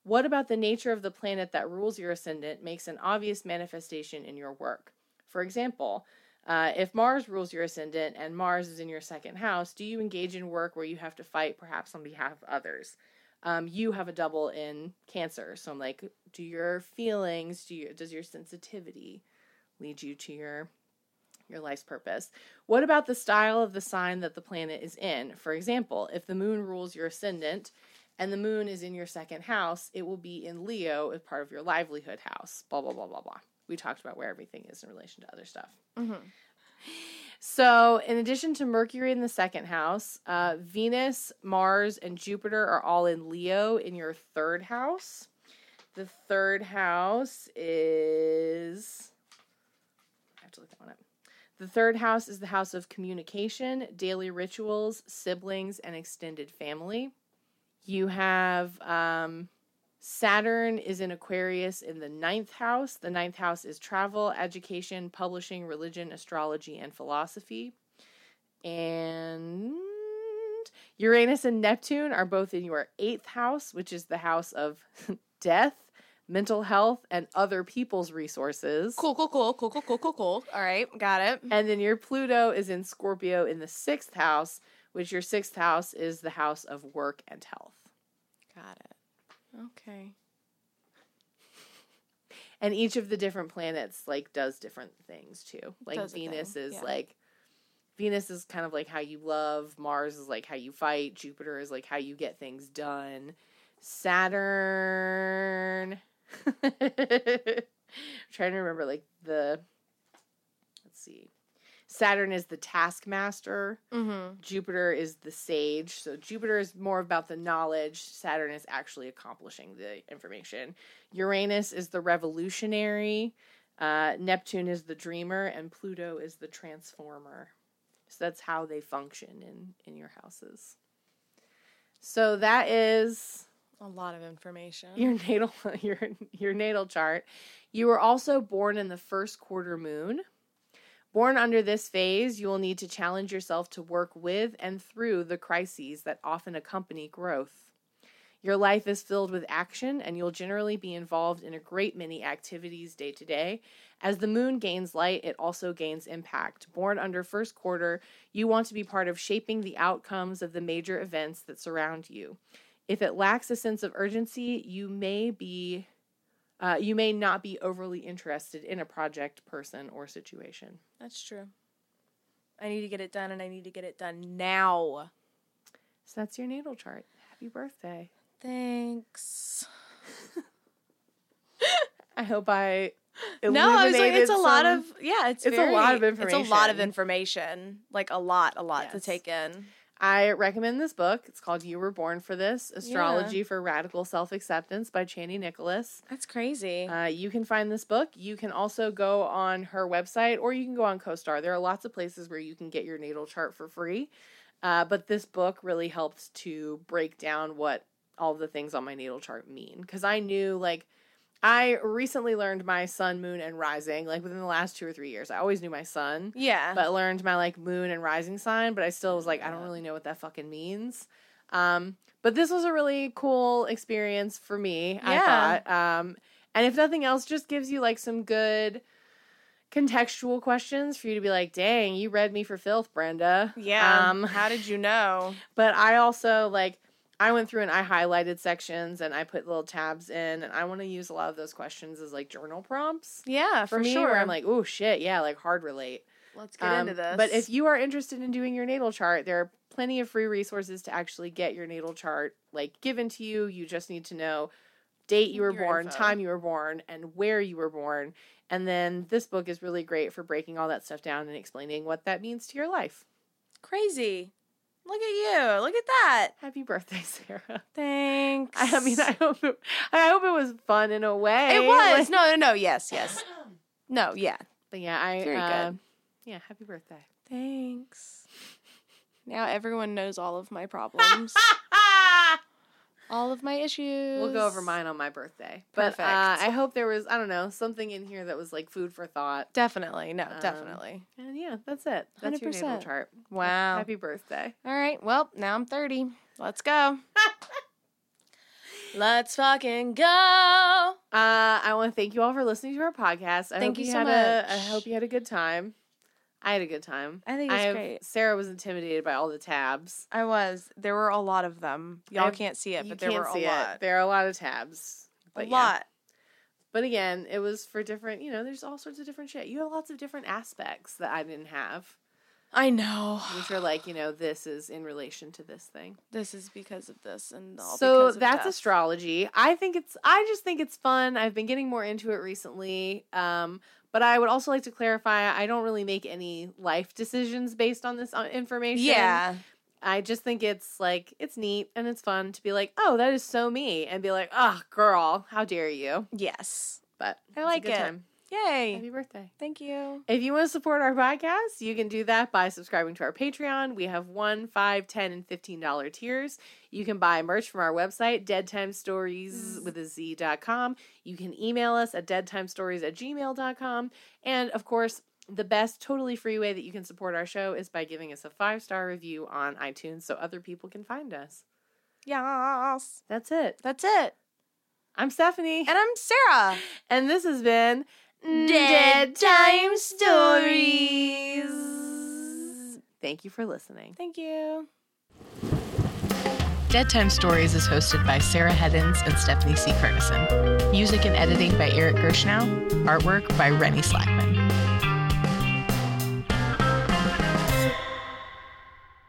What about the nature of the planet that rules your ascendant makes an obvious manifestation in your work? For example, if Mars rules your ascendant and Mars is in your second house, do you engage in work where you have to fight perhaps on behalf of others? You have a double in Cancer. So I'm like, do your feelings, does your sensitivity lead you to your life's purpose? What about the style of the sign that the planet is in? For example, if the moon rules your ascendant, and the moon is in your second house, it will be in Leo as part of your livelihood house, blah, blah, blah, blah, blah. We talked about where everything is in relation to other stuff. Mm-hmm. So in addition to Mercury in the second house, Venus, Mars, and Jupiter are all in Leo in your third house. The third house is... I have to look that one up. The third house is the house of communication, daily rituals, siblings, and extended family. You have Saturn is in Aquarius in the ninth house. The ninth house is travel, education, publishing, religion, astrology, and philosophy. And Uranus and Neptune are both in your eighth house, which is the house of death, mental health, and other people's resources. Cool. All right, got it. And then your Pluto is in Scorpio in the sixth house, which your sixth house is the house of work and health. Got it. Okay. And each of the different planets, like, does different things, too. Like, Venus is kind of, like, how you love. Mars is, like, how you fight. Jupiter is, like, how you get things done. Saturn. I'm trying to remember, like, the... Let's see. Saturn is the taskmaster. Mm-hmm. Jupiter is the sage. So Jupiter is more about the knowledge. Saturn is actually accomplishing the information. Uranus is the revolutionary. Neptune is the dreamer. And Pluto is the transformer. So that's how they function in your houses. So that is a lot of information. Your natal chart. You were also born in the first quarter moon. Born under this phase, you will need to challenge yourself to work with and through the crises that often accompany growth. Your life is filled with action, and you'll generally be involved in a great many activities day to day. As the moon gains light, it also gains impact. Born under first quarter, you want to be part of shaping the outcomes of the major events that surround you. If it lacks a sense of urgency, you may not be overly interested in a project, person, or situation. That's true. I need to get it done, and I need to get it done now. So that's your natal chart. Happy birthday. Thanks. I hope I illuminated. No, I was like, it's a lot of information. It's a lot of information. Like a lot yes. to take in. I recommend this book. It's called You Were Born for This, Astrology for Radical Self-Acceptance by Chani Nicholas. That's crazy. You can find this book. You can also go on her website, or you can go on CoStar. There are lots of places where you can get your natal chart for free. But this book really helps to break down what all the things on my natal chart mean. Because I knew, like, I recently learned my sun, moon, and rising, like, within the last 2 or 3 years. I always knew my sun. Yeah. But learned my, like, moon and rising sign, but I still was like, I don't really know what that fucking means. But this was a really cool experience for me, I thought. And if nothing else, just gives you, like, some good contextual questions for you to be like, dang, you read me for filth, Brenda. Yeah. How did you know? But I also, like, I went through and I highlighted sections and I put little tabs in, and I want to use a lot of those questions as, like, journal prompts. Yeah, for me, sure. Where I'm like, oh, shit, yeah, like, hard relate. Let's get into this. But if you are interested in doing your natal chart, there are plenty of free resources to actually get your natal chart, like, given to you. You just need to know date you were born, info. Time you were born, and where you were born. And then this book is really great for breaking all that stuff down and explaining what that means to your life. Crazy. Look at you. Look at that. Happy birthday, Sarah. Thanks. I mean, I hope it was fun in a way. It was. Like, no. Yes. No, yeah. But yeah, very good. Yeah, happy birthday. Thanks. Now everyone knows all of my problems. All of my issues. We'll go over mine on my birthday. Perfect. But I hope there was, I don't know, something in here that was like food for thought. Definitely. No, definitely. And yeah, that's it. That's 100%. Your natal chart. Wow. Happy birthday. All right. Well, now I'm 30. Let's go. Let's fucking go. I want to thank you all for listening to our podcast. I hope you had a good time. I had a good time. I think it's great. Sarah was intimidated by all the tabs. I was. There were a lot of them. Y'all can't see it, but there were a lot. There are a lot of tabs. A lot. But again, it was for different, there's all sorts of different shit. You have lots of different aspects that I didn't have. I know. Which are like, this is in relation to this thing. This is because of this and all so because of So that's death. Astrology. I just think it's fun. I've been getting more into it recently. But I would also like to clarify, I don't really make any life decisions based on this information. Yeah. I just think it's, like, it's neat and it's fun to be like, oh, that is so me. And be like, oh, girl, how dare you. Yes. But I like it. Time. Yay. Happy birthday. Thank you. If you want to support our podcast, you can do that by subscribing to our Patreon. We have $1, $5, $10, and $15 tiers. You can buy merch from our website, deadtimestories.com. You can email us at deadtimestories@gmail.com. And, of course, the best totally free way that you can support our show is by giving us a 5-star review on iTunes so other people can find us. Yes. That's it. I'm Stephanie. And I'm Sarah. And this has been Deadtime Stories. Thank you for listening. Thank you. Deadtime Stories is hosted by Sarah Heddens and Stephanie C. Kernison. Music and editing by Eric Gershnow. Artwork by Rennie Slackman.